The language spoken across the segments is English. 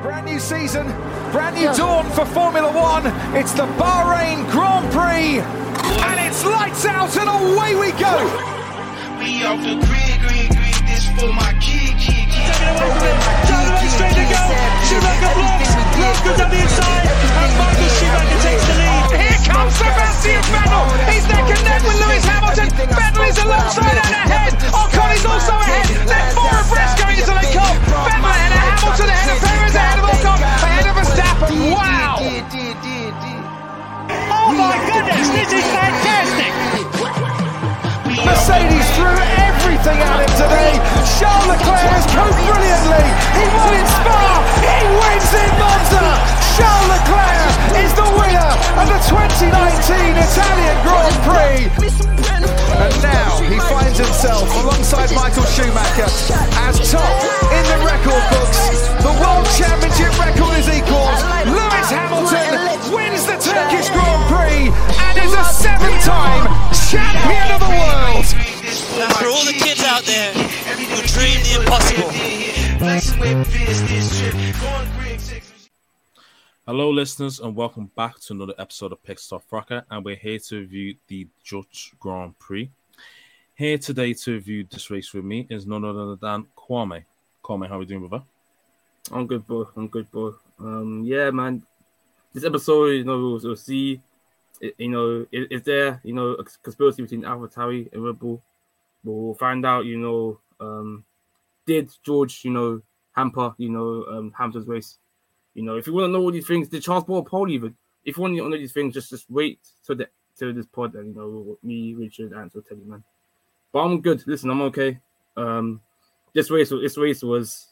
Brand new season, brand new dawn for Formula One. It's the Bahrain Grand Prix, and it's lights out and away we go. We off the grid, green, green, this for my kid, kid. Down the way, straight to go. Schumacher blocks, Lance goes up the inside, and Michael Schumacher takes the lead. Here comes Sebastian Vettel. He's neck and neck with Lewis Hamilton. Vettel is alongside and ahead. Ocon is also ahead. Left for a breast going into the cup. Vettel ahead of Hamilton, ahead of Perez, ahead of Ocon, ahead of Verstappen. Wow! Oh my goodness, this is fantastic. Mercedes threw everything at him today. Charles Leclerc has come brilliantly. He won in Spa. He wins in Monza. Charles Leclerc is the winner of the 2019 Italian Grand Prix. And now he finds himself alongside Michael Schumacher as top in the record books. The World Championship record is equalled. Lewis Hamilton wins the Turkish Grand Prix and is a seven-time champion of the world. For all the kids out there who dream the impossible. Hello listeners and welcome back to another episode of Pit Stop Rocker, and we're here to review the Dutch Grand Prix. Here today to review this race with me is none other than Kwame. Kwame, how are we doing, brother? I'm good, boy. Yeah, man. This episode, you know, we'll see, you know, is there, you know, a conspiracy between AlphaTauri and Red Bull? We'll find out, you know, did George, you know, hamper, you know, Hamilton's race? You know, if you want to know all these things, did Charles bought a pole even? If you want to know these things, just wait till this pod, and, you know, me, Richard, Antz will tell you, man. But I'm good. Listen, I'm okay. This race was...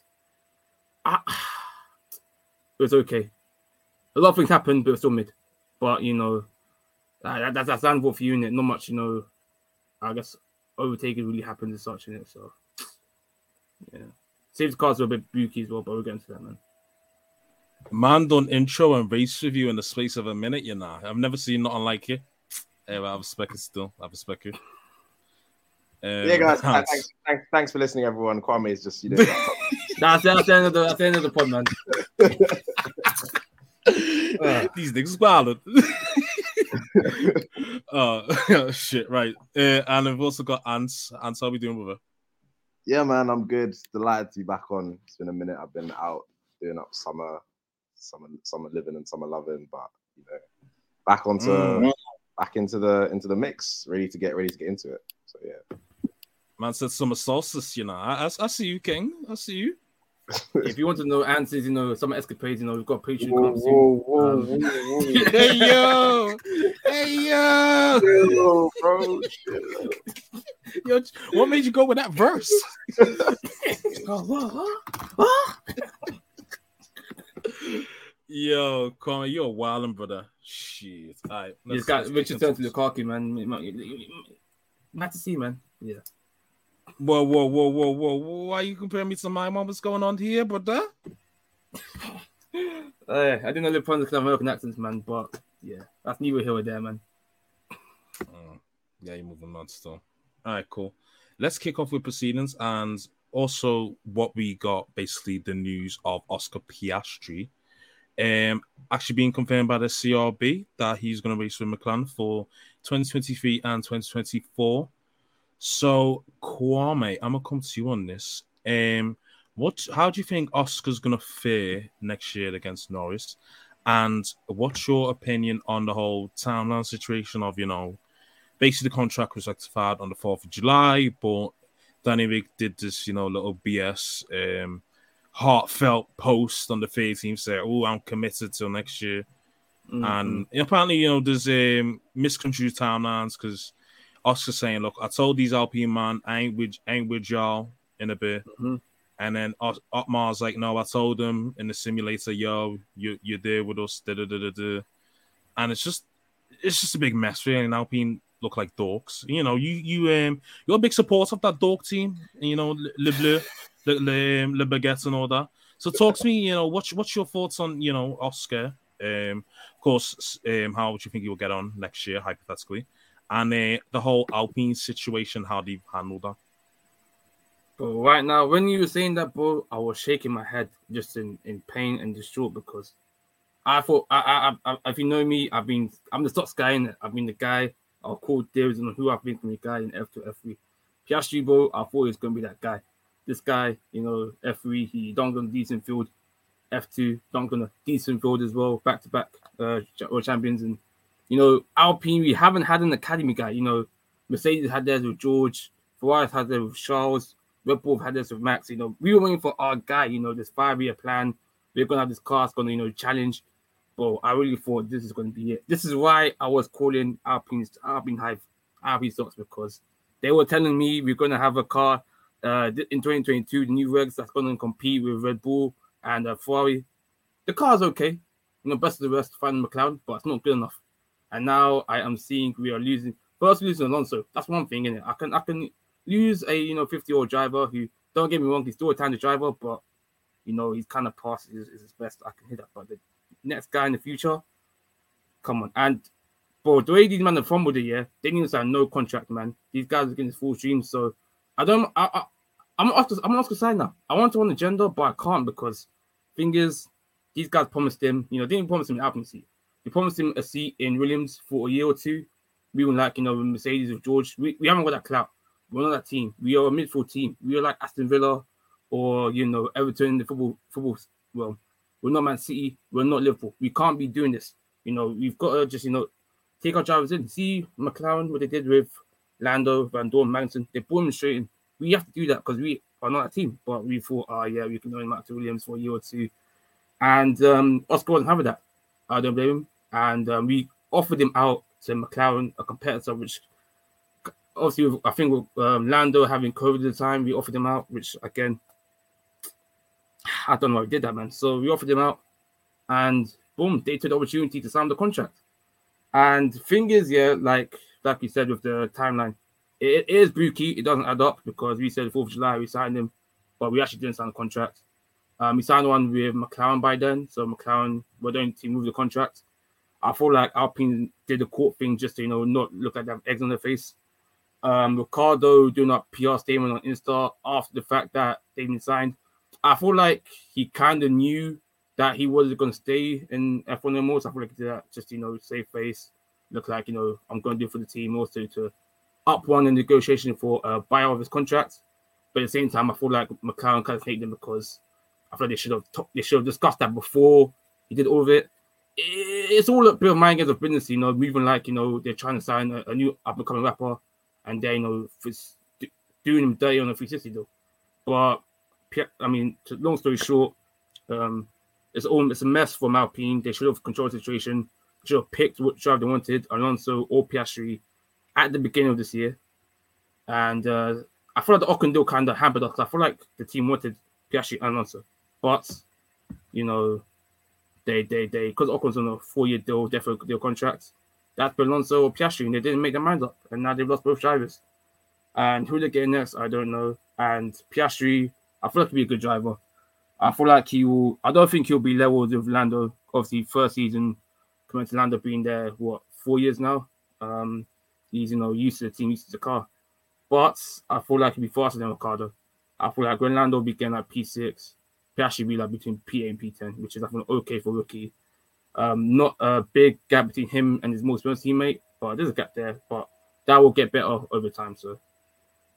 it was okay. A lot of things happened, but it was still mid. But, you know, that's handball for you, innit? Not much, you know, I guess overtaking really happened as such, innit? So, yeah. Safety cars were a bit buky as well, but we'll get into that, man. Man done intro and race review in the space of a minute, you know. I've never seen nothing like it. Hey, well, I respect it still. I respect it. Yeah, guys. Thanks for listening, everyone. Kwame is just, you know. That's the end of the pod, man. These niggas wild. Oh, shit, right. And we've also got Antz. Antz, how are we doing with her? Yeah, man, I'm good. Delighted to be back on. It's been a minute. I've been out doing up summer living and summer loving, but, you know, back into the mix, ready to get into it. So yeah, man said summer solstice, you know. I see you, King. I see you. If you want to know answers, you know, summer escapades, you know, we've got Patreon. Whoa. Hey yo, bro. Yo, what made you go with that verse? What? Yo, Kwame, you're a wildin', brother. Shit. All right. Richard turned to Lukaku, man. You might have to see, man. Yeah. Whoa. Why are you comparing me to my mom? What's going on here, brother? I didn't know the problems because of American accents, man, but yeah, that's neither here or there, man. Yeah, you're moving on still. All right, cool. Let's kick off with proceedings and also what we got, basically the news of Oscar Piastri actually being confirmed by the CRB that he's going to race with McLaren for 2023 and 2024. So, Kwame, I'm going to come to you on this. How do you think Oscar's going to fare next year against Norris? And what's your opinion on the whole timeline situation of, you know, basically the contract was rectified on the 4th of July, but Danny Rick did this, you know, little BS heartfelt post on the 13th saying, oh, I'm committed till next year. Mm-hmm. And apparently, you know, there's misconstrued timelines because Oscar's saying, look, I told these Alpine man, I ain't with y'all in a bit. Mm-hmm. And then Otmar's like, no, I told him in the simulator, yo, you're there with us. Da-da-da-da-da. And it's just a big mess, really. And Alpine look like dorks. You know, you're a big supporter of that dork team, you know, Le Baguette and all that. So talk to me, you know, what's your thoughts on, you know, Oscar? Of course, how would you think he will get on next year, hypothetically? And the whole Alpine situation, how they've handled that. But right now, when you were saying that, bro, I was shaking my head just in pain and distraught because I thought, I if you know me, I'm the stock guy, and I've been the guy. I'll call theories on who I've been from the guy in F2, F3. Piastri, bro, I thought he was going to be that guy. This guy, you know, F3, he don't go to decent field. F2, don't go to decent field as well, back-to-back world champions. And, you know, Alpine, we haven't had an academy guy. You know, Mercedes had theirs with George. Ferrari had theirs with Charles. Red Bull had this with Max. You know, we were waiting for our guy, you know, this 5-year plan. We're going to have this car going to, you know, challenge. But I really thought this is going to be it. This is why I was calling Alpine Hive, Alpine Stocks, because they were telling me we're going to have a car in 2022, the new regs that's going to compete with Red Bull and Ferrari. The car's okay. You know, best of the rest, find McLaren, but it's not good enough. And now I am seeing we are losing. First, losing Alonso. That's one thing, isn't it? I can lose a, you know, 50-year-old driver who, don't get me wrong, he's still a talented driver, but, you know, he's kind of past his best. I can hit that. But the next guy in the future, come on. And, bro, the way these men have fumbled it, yeah, they need to sign no contract, man. These guys are getting his full stream. So, I'm an Oscar sign now. I want to on the agenda, but I can't because, thing is, these guys promised him, you know, they didn't promise him an Alpine seat. They promised him a seat in Williams for a year or two. We were like, you know, Mercedes with George. We haven't got that clout. We're not that team. We are a midfield team. We are like Aston Villa or, you know, Everton, the football. Well, we're not Man City. We're not Liverpool. We can't be doing this. You know, we've got to just, you know, take our drivers in. See McLaren, what they did with Lando, Van Dorn, Magnussen. They brought him straight in. We have to do that because we are not a team. But we thought, yeah, we can only Max Williams for a year or two. And Oscar wasn't having that. I don't blame him. And we offered him out to McLaren, a competitor, which... Obviously, I think with Lando having COVID at the time, we offered him out, which, again, I don't know why we did that, man. So we offered him out, and boom, they took the opportunity to sign the contract. And thing is, yeah, like you said with the timeline, it is brooky. It doesn't add up because we said the 4th of July, we signed him, but we actually didn't sign the contract. We signed one with McLaren by then, so McLaren were going to move the contract. I feel like Alpine did the court thing just to, you know, not look like they have eggs on their face. Ricardo doing that PR statement on Insta after the fact that they've been signed. I feel like he kind of knew that he wasn't going to stay in F1 no more. So I feel like he did that just, you know, save face, look like, you know, I'm going to do for the team also to up one in negotiation for a buyout of his contract. But at the same time, I feel like McLaren kind of hate them because I feel like they should have discussed that before he did all of it. It's all a bit of mind games of business, you know, moving like, you know, they're trying to sign a new up-and-coming rapper. And they, you know, doing him dirty on a 360 though. But I mean, long story short, it's a mess for Alpine. They should have controlled the situation. They should have picked what drive they wanted, Alonso or Piastri, at the beginning of this year. And I feel like the Ocon deal kind of hampered us. I feel like the team wanted Piastri and Alonso, but you know, they because Ocon's on a 4-year deal, definitely deal contract. That's Alonso or Piastri, and they didn't make their mind up, and now they've lost both drivers. And who they're getting next, I don't know. And Piastri, I feel like he'll be a good driver. I feel like he will. I don't think he'll be levels with Lando. Obviously, first season, compared to Lando being there, 4 years now? He's, used to the team, used to the car. But I feel like he'll be faster than Ricciardo. I feel like when Lando will be getting like P6, Piastri will be like between P8 and P10, which is, I think, okay for rookie. Not a big gap between him and his most experienced teammate, but there's a gap there. But that will get better over time. So,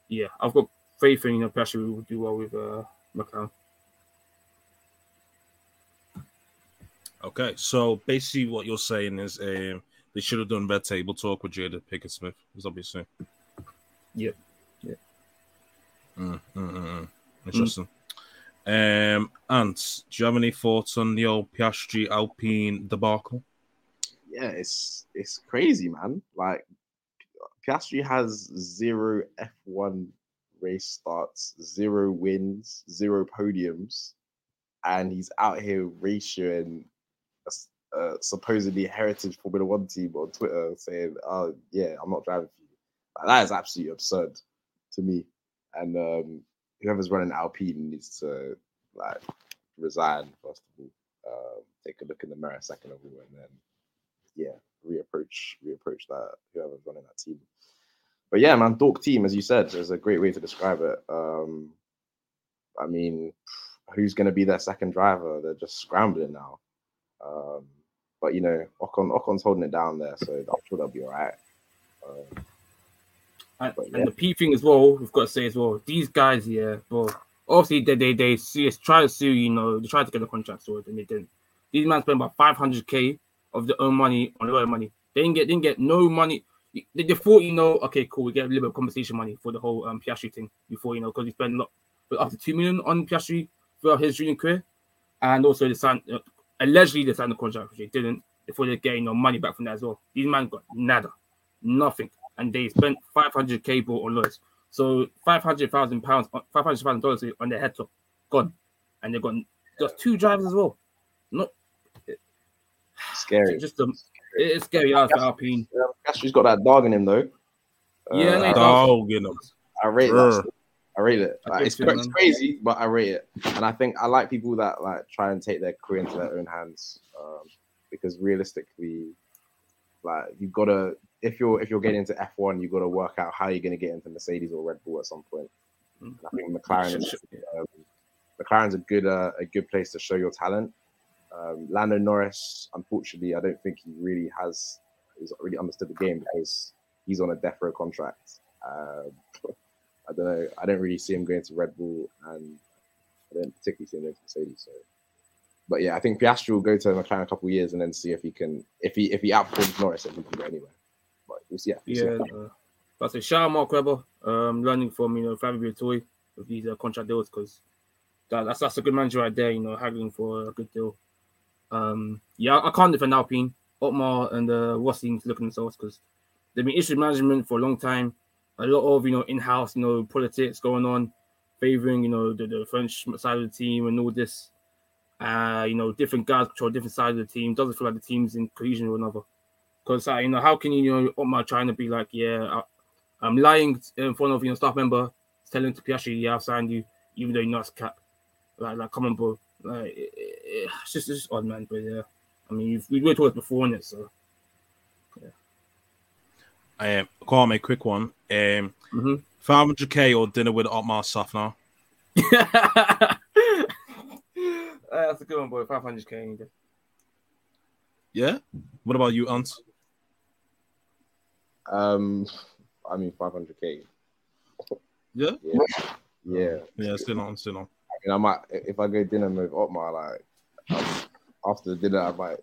yeah, I've got faith in Piastri will do well with McLaren. Okay, so basically what you're saying is they should have done their table talk with Jada Pickett-Smith, is obviously. Yeah, yeah. Interesting. Antz, do you have any thoughts on the old Piastri Alpine debacle? Yeah, it's crazy, man. Like, Piastri has 0 F1 race starts, 0 wins, 0 podiums, and he's out here ratioing a supposedly heritage Formula One team on Twitter saying, "Oh yeah, I'm not driving for you." Like, that is absolutely absurd to me. And whoever's running Alpine needs to resign first of all. Take a look in the mirror, second of all, and then reapproach that whoever's running that team. But yeah, man, Dork team, as you said, is a great way to describe it. I mean, who's going to be their second driver? They're just scrambling now. But Ocon's holding it down there, so I'm sure they'll be all right. And the P thing as well, we've got to say as well, these guys here, well, obviously they try to sue, they tried to get a contract sorted and they didn't. These men spent about $500K of their own money on their own money. They didn't get no money. They thought, okay, cool, we get a little bit of compensation money for the whole Piastri thing before, because he spent a lot, but up to $2 million on Piastri throughout his junior career. And also they signed, allegedly they signed the contract, which they didn't, before they get money back from that as well. These men got nada, nothing. And they spent $500K on lawyers. So $500,000 on their head top, gone. And they've got just 2 drivers as well. Not scary. It's scary. I was Alpine. Gasly's got that dog in him though. Yeah, dog in him. I rate that. I rate it. It's crazy, but I rate it. And I think I like people that try and take their career into their own hands, because realistically, you've got to. If you're getting into F1, you've got to work out how you're going to get into Mercedes or Red Bull at some point. And I think McLaren's a good place to show your talent. Lando Norris, unfortunately, I don't think he's really understood the game because he's on a death row contract. I don't know. I don't really see him going to Red Bull, and I don't particularly see him going to Mercedes. So, but yeah, I think Piastri will go to McLaren a couple of years and then see if he can, if he outperforms Norris, if he can go anywhere. That's a shout out, Mark Webber, learning from Fabio Toy with these contract deals, because that's a good manager right there, haggling for a good deal. I can't defend Alpine. Otmar and Rossi need to look at themselves, because they've been issued management for a long time. A lot of in-house politics going on, favoring the French side of the team and all this. Different guys control different sides of the team. Doesn't feel like the team's in cohesion with another. Because, how can Otmar trying to be like, yeah, I'm lying in front of staff member, telling to Piastri, yeah, I've signed you, even though you're not cap. Like, come on, bro. Like, it's just odd, man. But yeah, I mean, we went to it before on it, so yeah. Kwame, a quick one. $500K or dinner with Otmar Szafnauer? That's a good one, boy. $500K. Yeah. What about you, Antz? I mean, $500K. Yeah. Yeah. Yeah. Still on. I mean, I might, if I go dinner with Otmar, after the dinner, I might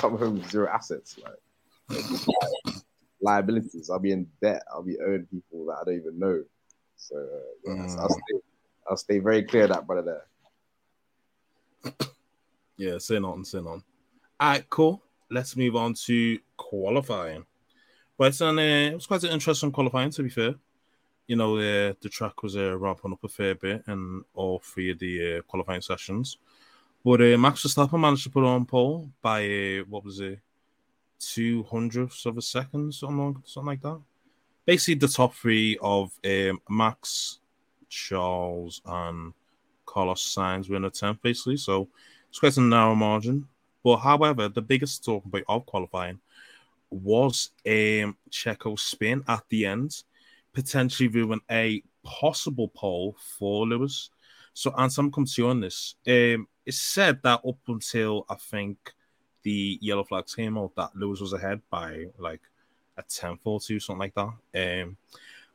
come home with 0 assets, liabilities. I'll be in debt. I'll be owing people that I don't even know. So I'll stay very clear of that, brother. There. Yeah. Still on. All right, cool. Let's move on to qualifying. But it was quite an interesting qualifying, to be fair. The track was ramping up a fair bit in all 3 of the qualifying sessions. But Max Verstappen managed to put on pole by 200ths of a second, something like that. basically the top three of Max, Charles, and Carlos Sainz were in a 10th, basically. So it's quite a narrow margin. But however, the biggest talking point of qualifying was Checo's spin at the end, potentially ruining a possible pole for Lewis. So, Antz, I'm coming to you on this. It's said that up until, I think, the yellow flag came out, that Lewis was ahead by, like, a 10th or two, something like that.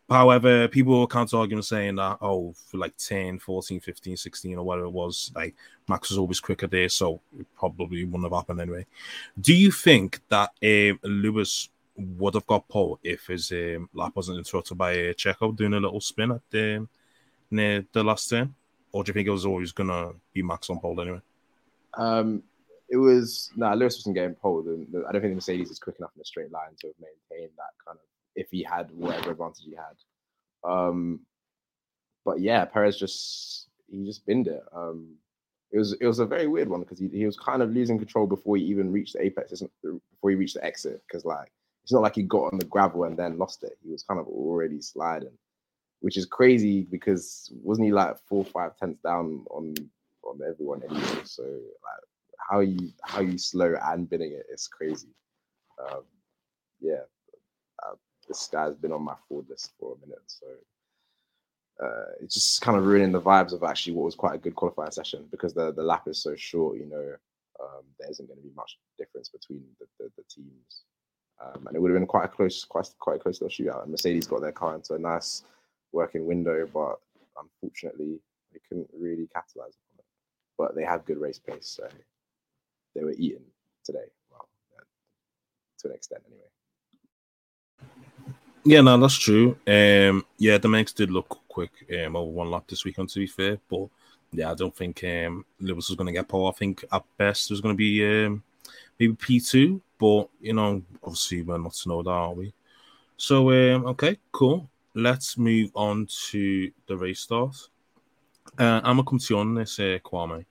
However, people were counter-arguing saying that, oh, for, like, 10, 14, 15, 16, or whatever it was, like, Max was always quicker there, so it probably wouldn't have happened anyway. Do you think that Lewis would have got pole if his lap wasn't interrupted by Checo doing a little spin at near the last turn? Or do you think it was always going to be Max on pole anyway? Lewis wasn't getting pole. I don't think the Mercedes is quick enough in a straight line to have maintained that kind of, if he had whatever advantage he had. But yeah, Perez just binned it. It was a very weird one because he was kind of losing control before he even reached the apex, before he reached the exit. Because like, it's not like he got on the gravel and then lost it. He was kind of already sliding, which is crazy because wasn't he like 4 or 5 tenths down on everyone anyway? So like, how you slow and binning it is crazy. This guy's been on my Ford list for a minute, so it's just kind of ruining the vibes of actually what was quite a good qualifying session because the lap is so short. You know, there isn't going to be much difference between the teams, and it would have been quite a close little shootout. And Mercedes got their car into a nice working window, but unfortunately they couldn't really capitalize on it. But they have good race pace, so they were eaten today. Well, yeah, to an extent anyway. Yeah, no, that's true. The Mercs did look quick over one lap this weekend, to be fair. But yeah, I don't think Lewis was going to get pole. I think at best it was going to be maybe P2, but you know, obviously we're not to know that, are we? So okay, cool. Let's move on to the race start. I'm going to come to you on this, Kwame.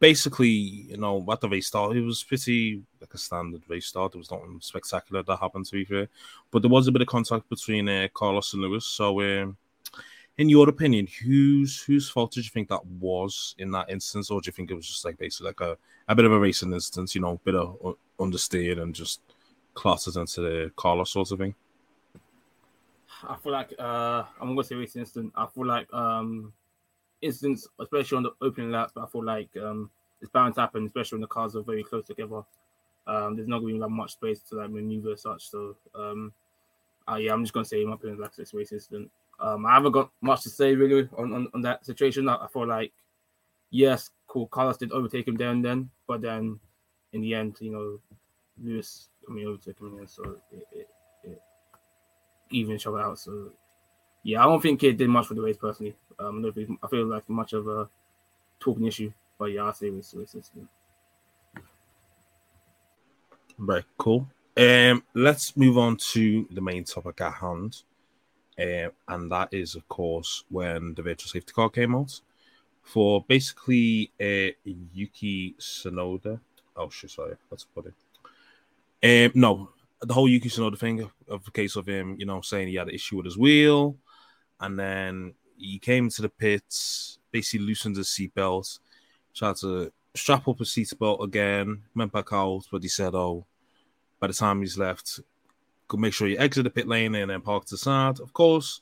Basically, you know, at the race start, it was pretty like a standard race start. There was nothing spectacular that happened, to be fair. But there was a bit of contact between Carlos and Lewis. So, in your opinion, whose fault did you think that was in that instance? Or do you think it was just like basically like a bit of a racing instance, you know, a bit of understeer and just clattered into the Carlos sort of thing? I feel like I'm gonna say race incident. I feel like incidents, especially on the opening laps, I feel like it's bound to happen, especially when the cars are very close together. There's not going to be like much space to like maneuver such. So I'm just gonna say my opinion like this race incident. I haven't got much to say really on that situation. I feel like yes, cool, Carlos did overtake him there and then, but then in the end, you know, Lewis overtook him again, so it even each other out. So yeah, I don't think it did much for the race personally. I feel like much of a talking issue, but yeah, I'll say it was incident. Right, cool. Let's move on to the main topic at hand. And that is, of course, when the virtual safety car came out for basically Yuki Tsunoda. Oh shit, sorry, that's funny. The whole Yuki Tsunoda thing of the case of him, you know, saying he had an issue with his wheel, and then he came to the pits, basically loosened his seatbelt, tried to strap up his seatbelt again, went back out, but he said, oh, by the time he's left, go make sure you exit the pit lane and then park to the side. Of course,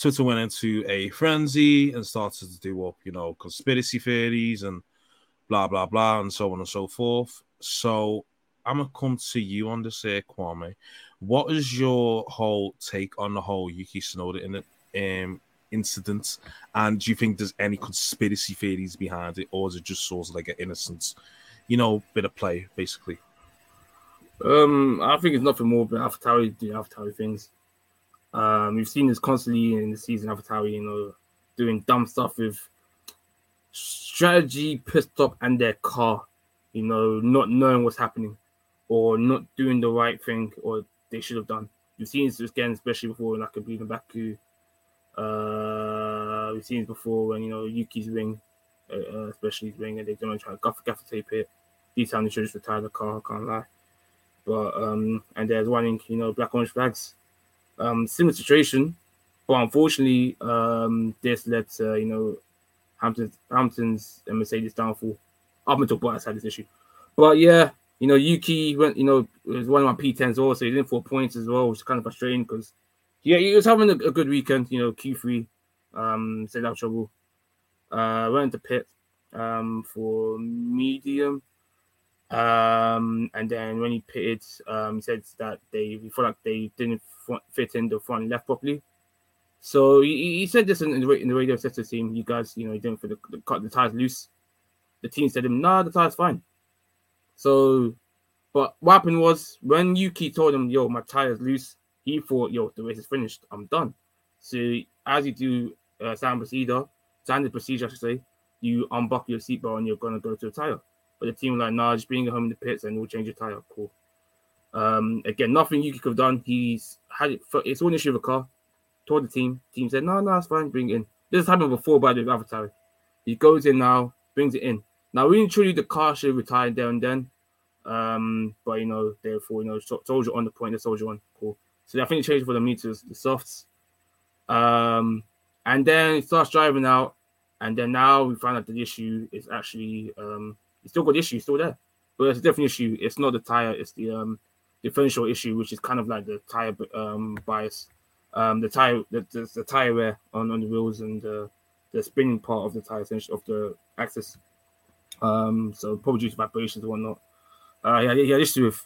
Twitter went into a frenzy and started to do up, you know, conspiracy theories and blah, blah, blah, and so on and so forth. So, I'm going to come to you on this here, Kwame. What is your whole take on the whole Yuki Tsunoda incident? And do you think there's any conspiracy theories behind it? Or is it just sort of like an innocent, you know, bit of play, basically? I think it's nothing more than AlphaTauri doing AlphaTauri things. We've seen this constantly in the season, AlphaTauri, you know, doing dumb stuff with strategy, pit stop, and their car. You know, not knowing what's happening, or not doing the right thing, or they should have done. We've seen this again, especially before, like I believe in Baku. We've seen it before when, you know, Yuki's ring, especially his ring, and they're going to try to gaffer tape it. These times they should just retire the car, I can't lie. But, and there's one in, you know, black orange flags. Similar situation, but unfortunately, this led to Hamilton's and Mercedes downfall. Up until Bottas had this issue, but yeah, Yuki went. It was one of my P10s also. He didn't 4 points as well, which is kind of frustrating because he was having a good weekend. Q3, said out trouble. Went to pit for medium. And then when he pitted, said that he felt like they didn't fit in the front and left properly. So he said this in the radio, said to the team, "You guys, he didn't fit cut the tires loose." The team said to him, "Nah, the tire's fine." So, but what happened was when Yuki told him, "Yo, my tire's loose," he thought, "Yo, the race is finished. I'm done." So as you do, standard procedure, I should say, you unbuckle your seatbelt and you're gonna go to the tire. But the team were like, "Nah, just bring it home in the pits and we'll change your tire." Cool. Again, nothing Yuki could have done. He's had it. It's all an issue with the car. Told the team. Team said, "No, it's fine. Bring it in." This has happened before, by the way, with Avatar. He goes in now, brings it in. Now, really truly, the car should retire there and then. But therefore, soldier on the point. The soldier on. Cool. So I think it changed for the meters, the softs. And then it starts driving out. And then now we find out the issue is actually it's still got the issue, still there, but it's a different issue. It's not the tire, it's the differential issue, which is kind of like the tire bias, the tire wear on the wheels and the spinning part of the tire of the axis. So probably due to vibrations and whatnot. Yeah, issue with,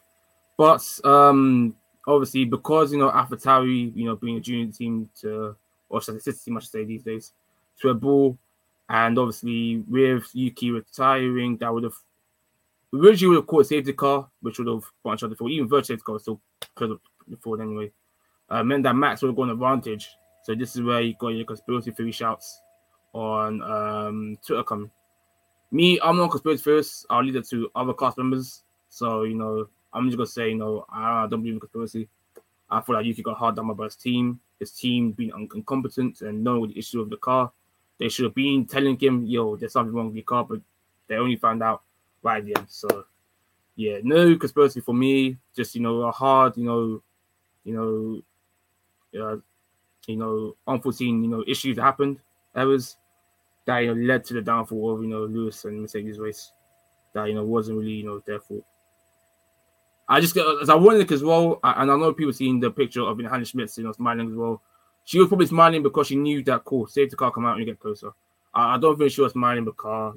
but obviously because AlphaTauri, being a junior team to or statistics team, I should say these days, to a ball. And obviously, with Yuki retiring, that would have originally caught a safety car, which would have bunched up the field. Even virtual safety car still could have the field anyway. Meant that Max would have got an advantage. So this is where you got your conspiracy theory shouts on Twitter coming. Me, I'm not conspiracy theorist. I'll leave it to other cast members. So I'm just gonna say, I don't believe in conspiracy. I feel like Yuki got hard done by his team. His team being incompetent and knowing the issue of the car. They should have been telling him, "Yo, there's something wrong with your car," but they only found out right at the end. So, yeah, no conspiracy for me. Just a hard, unforeseen, issues that happened, errors that led to the downfall of Lewis and Mercedes race. That wasn't really their fault. I just as I wondered as well, and I know people seeing the picture of Hannah Schmitz, smiling as well. She was probably smiling because she knew that, cool, safety car come out and you get closer. I don't think she was smiling because,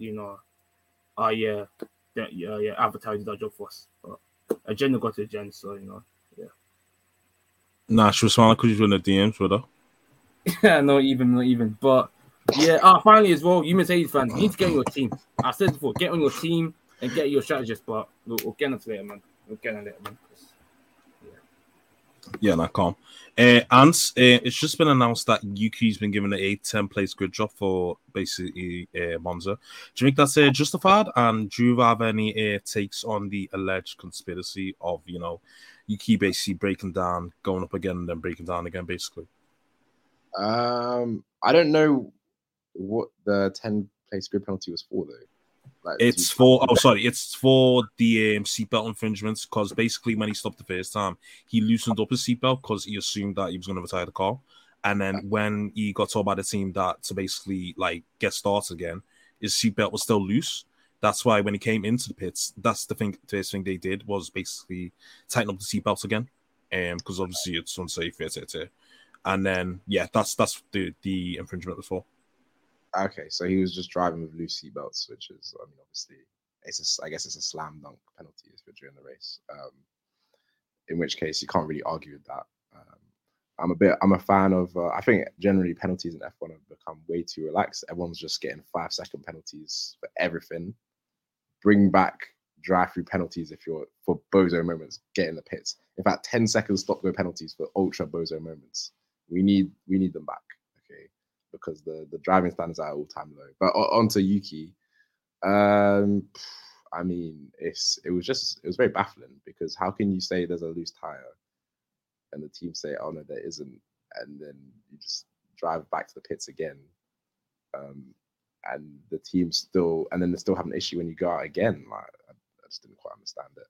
advertising that job for us. But agenda got to agenda, so, yeah. Nah, she was smiling because she was doing the DMs with her. Yeah, not even. But, yeah, finally as well, you Mercedes fans, you need to get on your team. I said before, get on your team and get your strategist, but we'll get on to later, man. Yeah, not calm. Antz, it's just been announced that Yuki's been given a 10 place grid drop for basically Monza. Do you think that's justified? And do you have any takes on the alleged conspiracy of, Yuki basically breaking down, going up again, and then breaking down again, basically? I don't know what the 10 place grid penalty was for, though. Like, it's for the seatbelt infringements, because basically when he stopped the first time, he loosened up his seatbelt because he assumed that he was going to retire the car. And then when he got told by the team that to basically like get started again, his seatbelt was still loose. That's why when he came into the pits, that's the thing. The first thing they did was basically tighten up the seatbelt again, because obviously it's unsafe. And then that's the infringement was for. Okay, so he was just driving with loose seatbelts, which is, obviously, I guess it's a slam dunk penalty if you're during the race. In which case, you can't really argue with that. I'm a fan of. I think generally penalties in F1 have become way too relaxed. Everyone's just getting 5-second penalties for everything. Bring back drive-through penalties if you're for bozo moments. Get in the pits. In fact, 10-second stop-go penalties for ultra bozo moments. We need them back. Because the driving standards are at all-time low. But on to Yuki. It was very baffling, because how can you say there's a loose tire and the team say, "Oh, no, there isn't," and then you just drive back to the pits again. And the team still... And then they still have an issue when you go out again. Like, I just didn't quite understand it.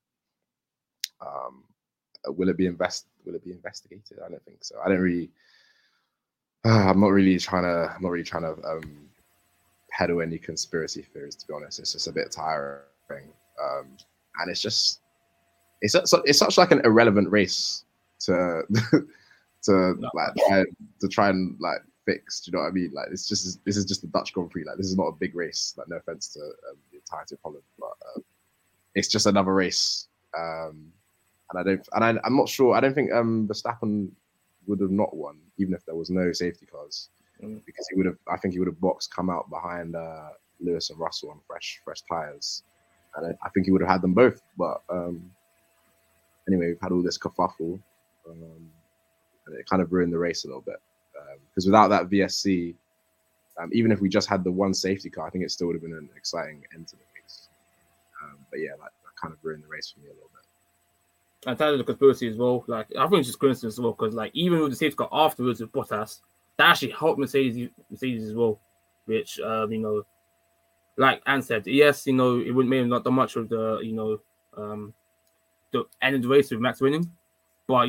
Will it be investigated? I don't think so. I'm not really trying to peddle any conspiracy theories, to be honest. It's just a bit tiring, and it's such like an irrelevant race to try and fix. Do you know what I mean? Like, it's just, this is just the Dutch Grand Prix. Like, this is not a big race. Like, no offense to the entirety of Holland, but it's just another race. And I'm not sure. I don't think Verstappen would have not won, even if there was no safety cars, because he would have. I think he would have boxed, come out behind Lewis and Russell on fresh tires, and I think he would have had them both. But anyway, we've had all this kerfuffle, and it kind of ruined the race a little bit, because without that VSC, even if we just had the one safety car, I think it still would have been an exciting end to the race. But yeah, that kind of ruined the race for me a little bit. And tied to the conspiracy as well, like, I think it's just coincidence as well, because like, even with the safety car afterwards with Bottas, that actually helped Mercedes as well, which like Antz said, yes, it wouldn't mean not that much of the the end of the race with Max winning, but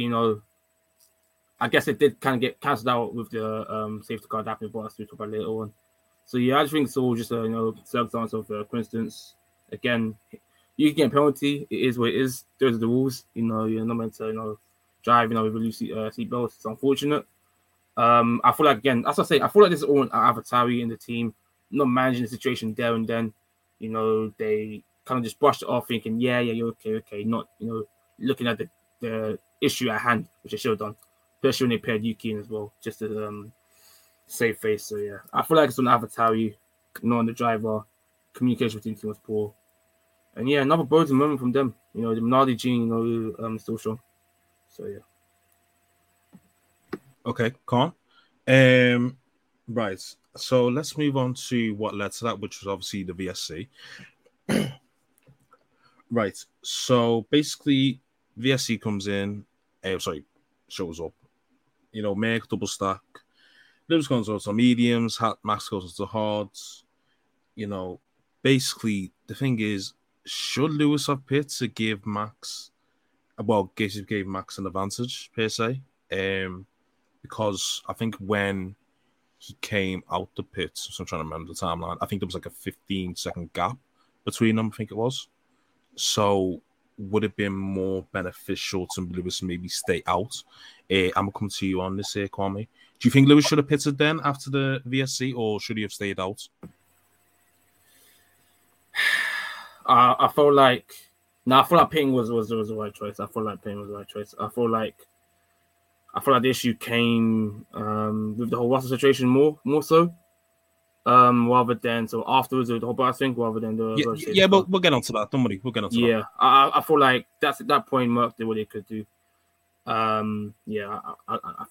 I guess it did kind of get cancelled out with the safety car that happened with Bottas, we talk about later on. So yeah, I just think it's all just a circumstance of coincidence again. You can get a penalty. It is what it is. Those are the rules. You're not meant to, drive, with a loose seatbelt. It's unfortunate. I feel like, again, as I say, I feel like this is all an Avatari in the team, not managing the situation there and then. They kind of just brushed it off thinking, yeah, you're okay. Not, looking at the issue at hand, which they should have done. Especially when they paired Yuki in as well, just to save face. So, yeah, I feel like it's on Avatari, not on the driver. Communication between the team was poor. And yeah, another boating moment from them. The Minardi gene, still strong. So yeah. Okay, Khan. Right. So let's move on to what led to that, which was obviously the VSC. Right. So basically, VSC comes in. Shows up. Merc double stack. Lewis goes on to mediums. Max goes on to hards. Basically, the thing is, should Lewis have pit to give Max, gave Max an advantage per se, because I think when he came out the pit, so I'm trying to remember the timeline, I think there was like a 15-second gap between them, I think it was. So would it have been more beneficial to Lewis maybe stay out? I'm going to come to you on this here, Kwame. Do you think Lewis should have pitted then after the VSC, or should he have stayed out? I feel like pitting was the right choice. I feel like the issue came with the whole Russell situation more so, rather than so afterwards with the whole Bottas thing, rather than the But we'll get onto that. Don't worry, we'll get onto that. Yeah, I feel like that's at that point Merc did what they could do. I feel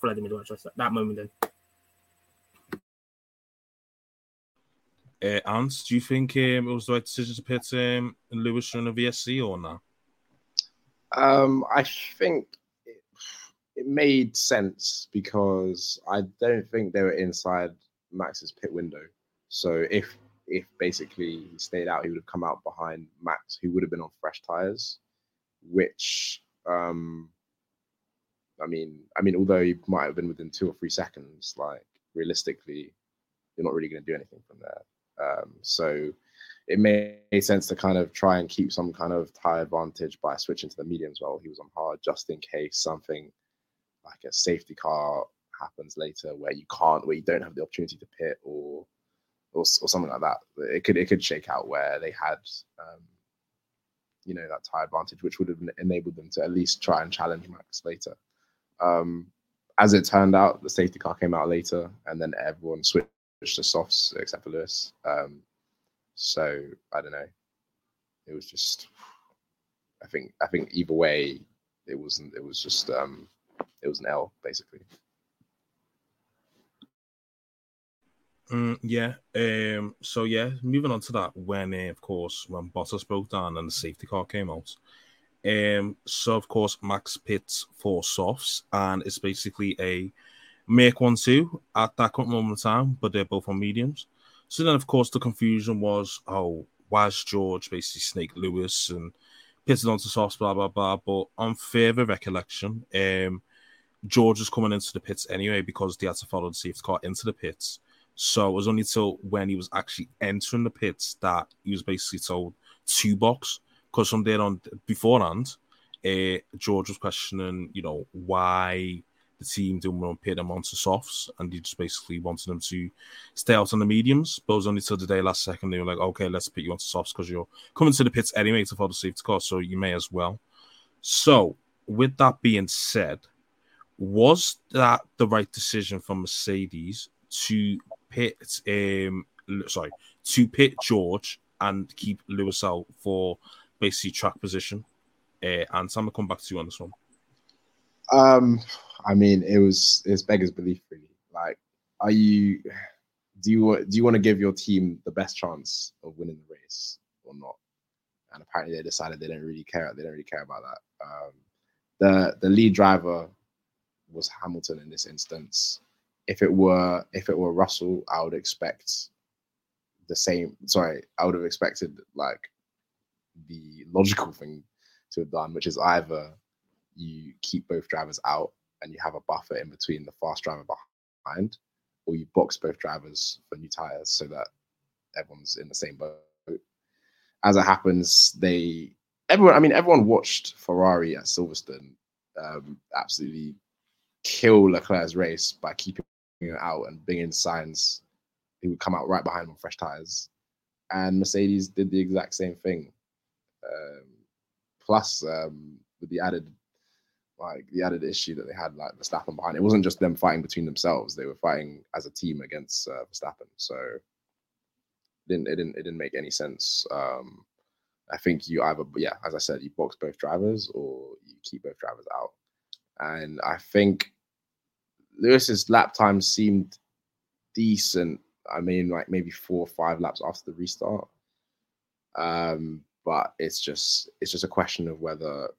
like they made the right choice at that moment then. Antz, do you think it was the right decision to pit Lewis during the VSC or not? I think it made sense because I don't think they were inside Max's pit window. So if basically he stayed out, he would have come out behind Max, who would have been on fresh tyres, which, I mean, although he might have been within 2 or 3 seconds, like, realistically, you're not really going to do anything from there. So it made sense to kind of try and keep some kind of tire advantage by switching to the mediums while he was on hard, just in case something like a safety car happens later where you don't have the opportunity to pit or something like that. It could shake out where they had, that tire advantage, which would have enabled them to at least try and challenge Max later. As it turned out, the safety car came out later, and then everyone switched to softs except for Lewis. So I don't know. It was just, I think either way, it wasn't. It was just it was an L basically. So yeah, moving on to that. When Bottas broke down and the safety car came out. So of course Max pits for softs, and it's basically a Merc 1-2 at that current moment in time, but they're both on mediums. So then, of course, the confusion was, why is George basically snake Lewis and pitted onto softs, blah, blah, blah. But on further recollection, George was coming into the pits anyway because they had to follow the safety car into the pits. So it was only till when he was actually entering the pits that he was basically told to box. Because from there on, beforehand, George was questioning, you know, why the team didn't want to pit him onto softs, and he just basically wanted them to stay out on the mediums. But it was only till the day last second they were like, okay, let's pit you onto softs because you're coming to the pits anyway to follow the safety car, so you may as well. So, with that being said, was that the right decision from Mercedes to pit? To pit George and keep Lewis out for basically track position. And Sam, I'll come back to you on this one. I mean, it's beggar's belief, really. Like, do you want to give your team the best chance of winning the race or not? And apparently, they decided they don't really care. They don't really care about that. The lead driver was Hamilton in this instance. If it were Russell, I would expect the same. Sorry, I would have expected like the logical thing to have done, which is either you keep both drivers out and you have a buffer in between the fast driver behind, or you box both drivers for new tires so that everyone's in the same boat. As it happens, everyone watched Ferrari at Silverstone absolutely kill Leclerc's race by keeping it out and bringing in Sainz, who would come out right behind on fresh tires. And Mercedes did the exact same thing. Plus, with the added issue that they had, like Verstappen behind, it wasn't just them fighting between themselves; they were fighting as a team against Verstappen. So it didn't make any sense. I think you either, as I said, you box both drivers or you keep both drivers out. And I think Lewis's lap time seemed decent. I mean, like maybe 4 or 5 laps after the restart. But it's just a question of whether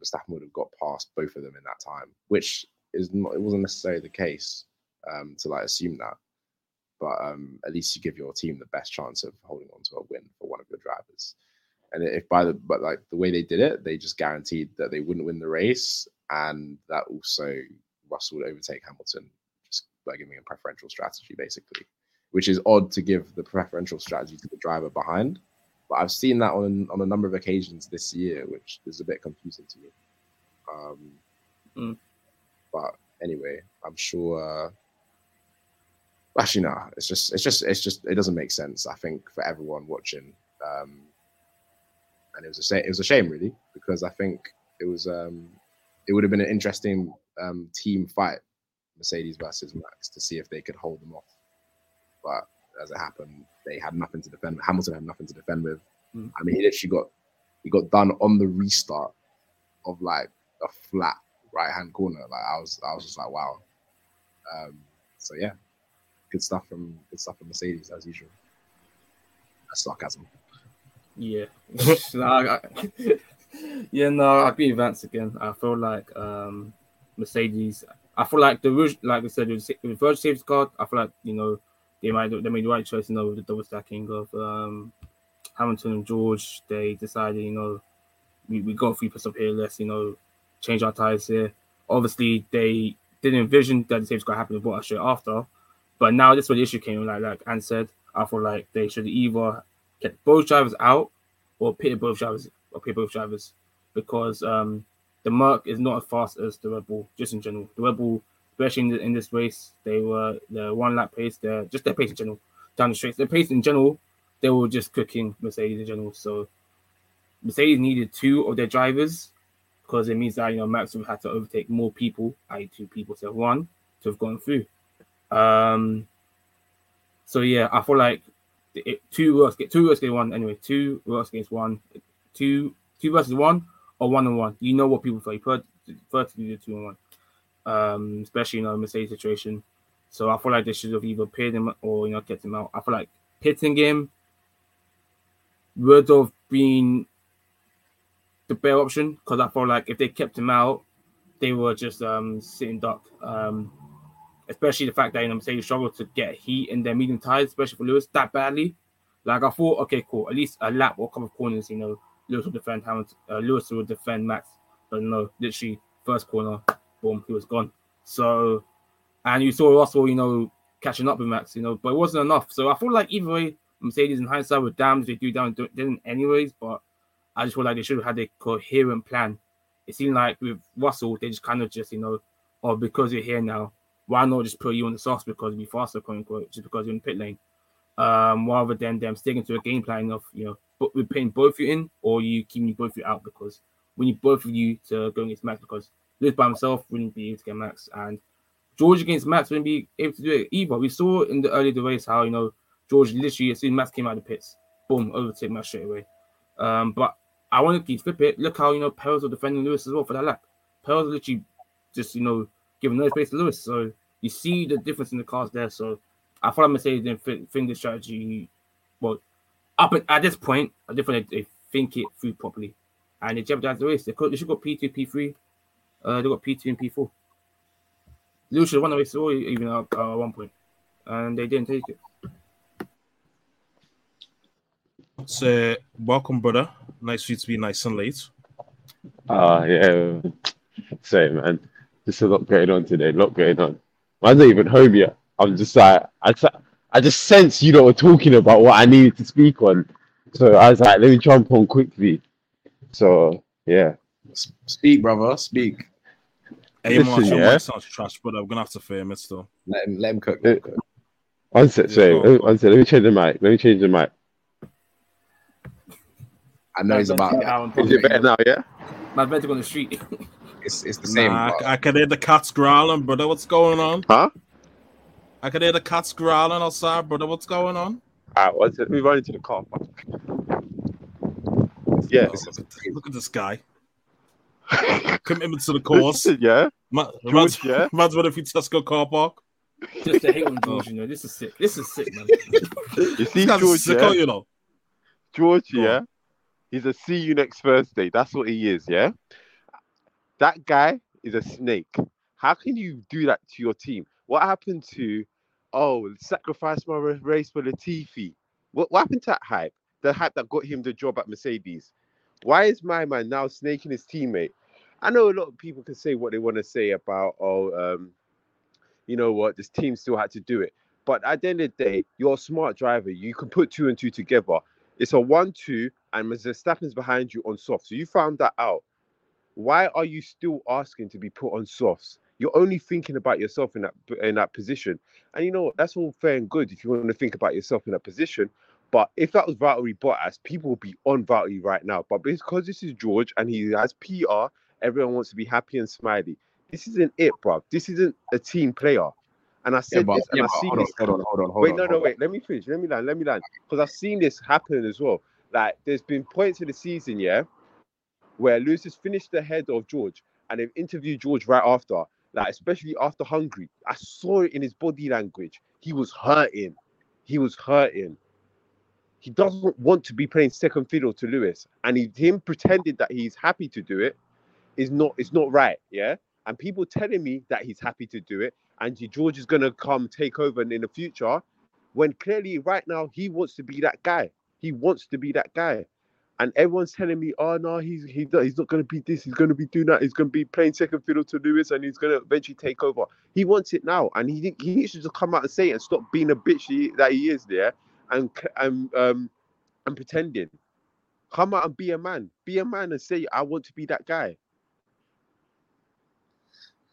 Verstappen would have got past both of them in that time, which wasn't necessarily the case to like assume that. But at least you give your team the best chance of holding on to a win for one of your drivers. And but the way they did it, they just guaranteed that they wouldn't win the race, and that also Russell would overtake Hamilton just by giving a preferential strategy, basically, which is odd to give the preferential strategy to the driver behind. But I've seen that on a number of occasions this year, which is a bit confusing to me. But anyway, I'm sure. Actually, no, it's just it doesn't make sense, I think, for everyone watching. And it was a shame, really, because I think it was it would have been an interesting team fight, Mercedes versus Max, to see if they could hold them off. But as it happened, they had nothing to defend. Hamilton had nothing to defend with. Mm. I mean, he literally got done on the restart of like a flat right-hand corner. Like I was just like, wow. So yeah, good stuff from Mercedes as usual. That's sarcasm. Yeah. I agree with Vance again. I feel like Mercedes. I feel like like I said, with Virgil safety car, I feel like, you know, they made the right choice, you know, with the double stacking of Hamilton and George. They decided, you know, we got 3 pits up here, let's, you know, change our tires here. Obviously, they didn't envision that the safety car happened with Bottas straight after. But now this is where the issue came. Like Anne said, I feel like they should either get both drivers out or pit both drivers because the Merc is not as fast as the Red Bull, just in general. The Red Bull, especially in this race, they were the 1 lap pace. Their pace in general down the straights. Their pace in general, they were just cooking Mercedes in general. So Mercedes needed 2 of their drivers because it means that, you know, Max would have had to overtake more people, i.e. 2 people to 1 to have gone through. So yeah, I feel like 2 works against 1 anyway. 2 works against 1, 2 versus 1 or 1 on 1. You know what people prefer to do, the 2 on 1. Especially, you know, Mercedes situation. So I feel like they should have either pitted him or, you know, kept him out. I feel like pitting him would have been the better option because I feel like if they kept him out, they were just sitting duck. Especially the fact that, you know, Mercedes struggled to get heat in their medium tires, especially for Lewis, that badly. Like I thought, okay, cool, at least a lap or a couple of corners, you know, Lewis would defend Max, but no, literally first corner, boom, he was gone. So, and you saw Russell, catching up with Max, but it wasn't enough. So I feel like either way, Mercedes in hindsight were damned if they didn't anyways, but I just feel like they should have had a coherent plan. It seemed like with Russell, they just kind of just, because you're here now, why not just put you on the sauce because it'd be faster, quote unquote, just because you're in pit lane. Rather than them sticking to a game plan of, we're putting both of you in or you keeping both of you out because we need both of you to go against Max because Lewis by himself wouldn't be able to get Max and George against Max wouldn't be able to do it either. We saw in the early of the race how, George literally, as soon as Max came out of the pits, boom, overtake Max straight away. But I want to flip it. Look how, Perez was defending Lewis as well for that lap. Perez literally just, giving no space to Lewis. So you see the difference in the cars there. So I feel like Mercedes didn't think the strategy, well, at this point, I definitely they think it through properly. And they jeopardized the race. They should go P2, P3. They got P2 and P4. Lewis should have won the race even at one point. And they didn't take it. So, welcome, brother. Nice for you to be nice and late. Yeah. Same, man. Just a lot going on today. I'm not even home yet. I'm just like, I just sense you lot were talking about what I needed to speak on. So, I was like, let me jump on quickly. So, yeah. Speak, brother. Speak. Hey, Marsh, your mic sounds trash, brother. I'm going to have to film it still. Let him cook. One sec. Let me change the mic. I know he's about it. Is it better now, yeah? My bed's on the street. It's the same. I can hear the cats growling, brother. What's going on? Huh? I can hear the cats growling outside, brother. What's going on? All right, what's it? We run into the car. Yeah. Look at this guy. Commitment to the course. Yeah. George, yeah. Man's running through Tesco car park. Just a hate on George, This is sick. Man. You see, George, sick, yeah? George, yeah. He's a see you next Thursday. That's what he is, yeah? That guy is a snake. How can you do that to your team? What happened to, sacrifice my race for Latifi? What happened to that hype? The hype that got him the job at Mercedes? Why is my man now snaking his teammate? I know a lot of people can say what they want to say about, this team still had to do it. But at the end of the day, you're a smart driver. You can put two and two together. It's a 1-2, and Verstappen's behind you on soft. So you found that out. Why are you still asking to be put on softs? You're only thinking about yourself in that position. And you know what? That's all fair and good if you want to think about yourself in that position. But if that was Valtteri Bottas, people would be on Valtteri right now. But because this is George and he has PR, everyone wants to be happy and smiley. This isn't it, bruv. This isn't a team player. And I said I've seen this. Hold on. Let me finish. Let me land. Because I've seen this happen as well. Like, there's been points in the season, yeah, where Lewis has finished ahead of George and they've interviewed George right after. Like, especially after Hungary. I saw it in his body language. He was hurting. He doesn't want to be playing second fiddle to Lewis. And him pretending that he's happy to do it is not right, yeah? And people telling me that he's happy to do it and George is going to come take over in the future when clearly right now he wants to be that guy. And everyone's telling me, oh, no, he's not going to be this. He's going to be doing that. He's going to be playing second fiddle to Lewis and he's going to eventually take over. He wants it now. And he should just come out and say it and stop being a bitch that he is there and pretending. Come out and be a man. Be a man and say, I want to be that guy.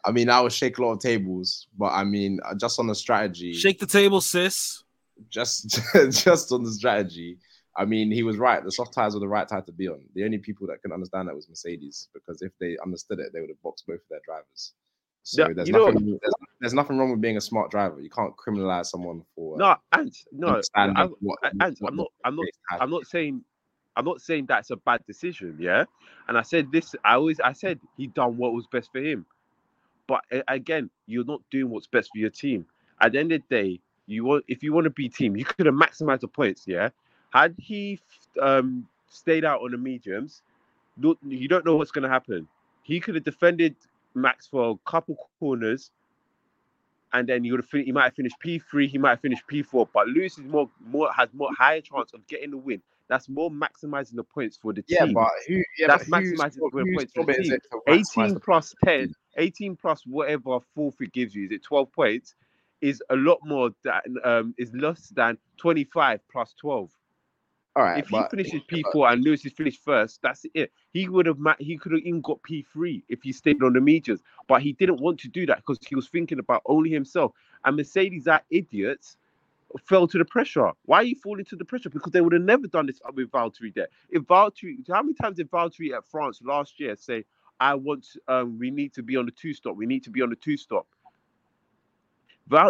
I mean, I would shake a lot of tables, but I mean, just on the strategy. Shake the table, sis. Just on the strategy. I mean, he was right. The soft tires were the right tire to be on. The only people that could understand that was Mercedes, because if they understood it, they would have boxed both of their drivers. So yeah, there's nothing wrong with being a smart driver. You can't criminalize someone for I'm not saying that's a bad decision, yeah. And I said this. I said he done what was best for him. But again, you're not doing what's best for your team. At the end of the day, if you want to be team, you could have maximized the points, yeah? Had he stayed out on the mediums, you don't know what's going to happen. He could have defended Max for a couple corners, and then he might have finished P3, he might have finished P4, but Lewis has more higher chance of getting the win that's more maximizing the points for the team. But who, that's but maximizing the points for the team. 18 plus 10, 18 plus whatever forfeit gives you, is it 12 points? Is a lot more than is less than 25 plus 12. All right. If he finishes P4 and Lewis is finished first, that's it. He could have even got P3 if he stayed on the mediums, but he didn't want to do that because he was thinking about only himself. And Mercedes are idiots. Fell to the pressure. Why are you falling to the pressure? Because they would have never done this with Valtteri there. If Valtteri, how many times did Valtteri at France last year say, we need to be on the two-stop. We need to be on the two-stop.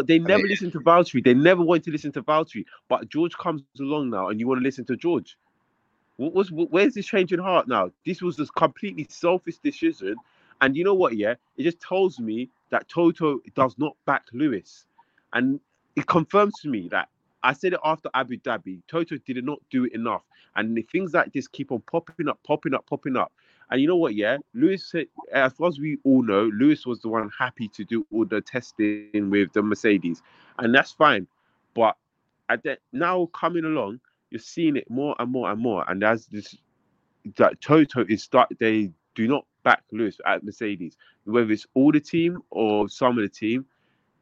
They never listened to Valtteri. They never wanted to listen to Valtteri. But George comes along now and you want to listen to George. Where's this change in heart now? This was this completely selfish decision. And you know what, yeah? It just tells me that Toto does not back Lewis. And it confirms to me that I said it after Abu Dhabi, Toto did not do it enough. And the things like this keep on popping up. And you know what, yeah? Lewis, as far as we all know, Lewis was the one happy to do all the testing with the Mercedes. And that's fine. But now coming along, you're seeing it more and more. And as this, that Toto is they do not back Lewis at Mercedes, whether it's all the team or some of the team.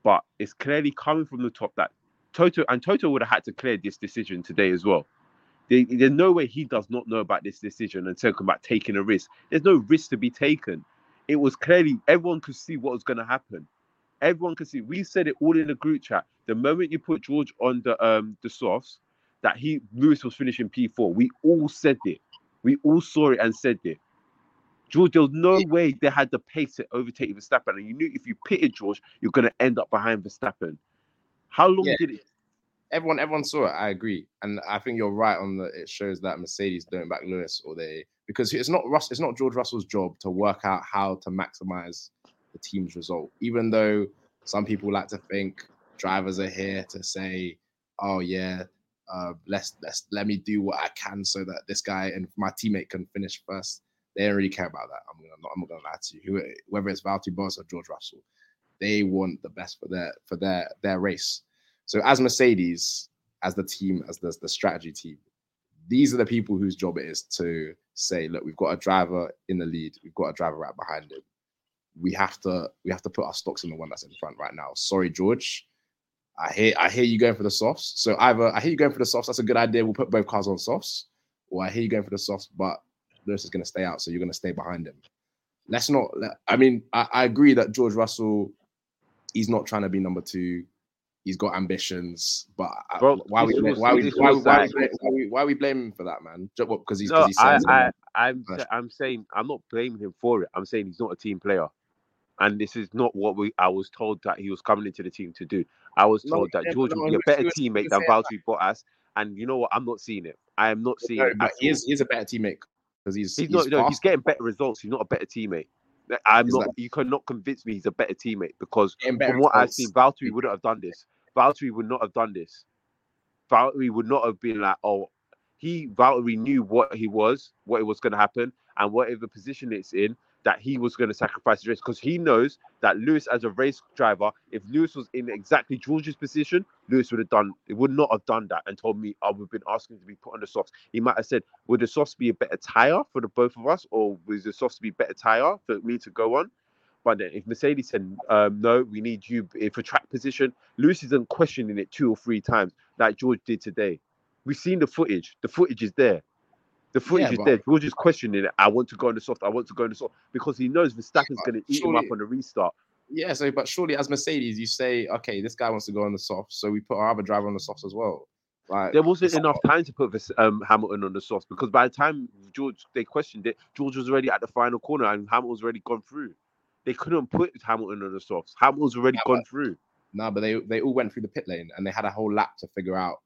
But it's clearly coming from the top that Toto would have had to clear this decision today as well. There's no way he does not know about this decision and talking about taking a risk. There's no risk to be taken. It was clearly, everyone could see what was going to happen. Everyone could see. We said it all in the group chat. The moment you put George on the softs, that Lewis was finishing P4. We all said it. We all saw it and said it. George, there was no way they had the pace to overtake Verstappen. And you knew if you pitted George, you're going to end up behind Verstappen. How long did it? Everyone saw it. I agree. And I think you're right on that. It shows that Mercedes don't back Lewis because it's not George Russell's job to work out how to maximize the team's result. Even though some people like to think drivers are here to say, oh, yeah, let me do what I can so that this guy and my teammate can finish first. They don't really care about that. I'm not going to lie to you. Whether it's Valtteri Bottas or George Russell, they want the best for their race. So as Mercedes, as the team, as the strategy team, these are the people whose job it is to say, look, we've got a driver in the lead. We've got a driver right behind him. We have to put our stocks in the one that's in front right now. Sorry, George. I hear you going for the softs. So either I hear you going for the softs. That's a good idea. We'll put both cars on softs. Or I hear you going for the softs, but Lewis is going to stay out, so you're going to stay behind him. I agree that George Russell, he's not trying to be number two. He's got ambitions, but why we blame him for that, man? Because he's I'm saying I'm not blaming him for it. I'm saying he's not a team player, and this is not what I was told that he was coming into the team to do. I was told that George would be a better teammate than Valtteri Bottas, and you know what? I'm not seeing it. I am not seeing it. But he is a better teammate. He's getting better results. He's not a better teammate. You cannot convince me he's a better teammate because from what I've seen, Valtteri wouldn't have done this. Valtteri would not have done this. Valtteri would not have been like, Valtteri knew what it was going to happen, and whatever position it's in, that he was going to sacrifice the race because he knows that Lewis, as a race driver, if Lewis was in exactly George's position, Lewis would not have done that and told me, oh, we've been asking to be put on the softs. He might have said, would the softs be a better tire for the both of us, or would the softs be better tire for me to go on? But then if Mercedes said, no, we need you for track position, Lewis isn't questioning it 2 or 3 times like George did today. We've seen the footage. The footage is there. The footage is there. George is questioning it. I want to go on the soft. Because he knows Verstappen's going to eat him up on the restart. Yeah, but surely as Mercedes, you say, okay, this guy wants to go on the soft, so we put our other driver on the softs as well. Like, there wasn't enough time to put Hamilton on the softs because by the time they questioned it, George was already at the final corner and Hamilton's already gone through. They couldn't put Hamilton on the softs. Hamilton's already gone through. No, but they all went through the pit lane and they had a whole lap to figure out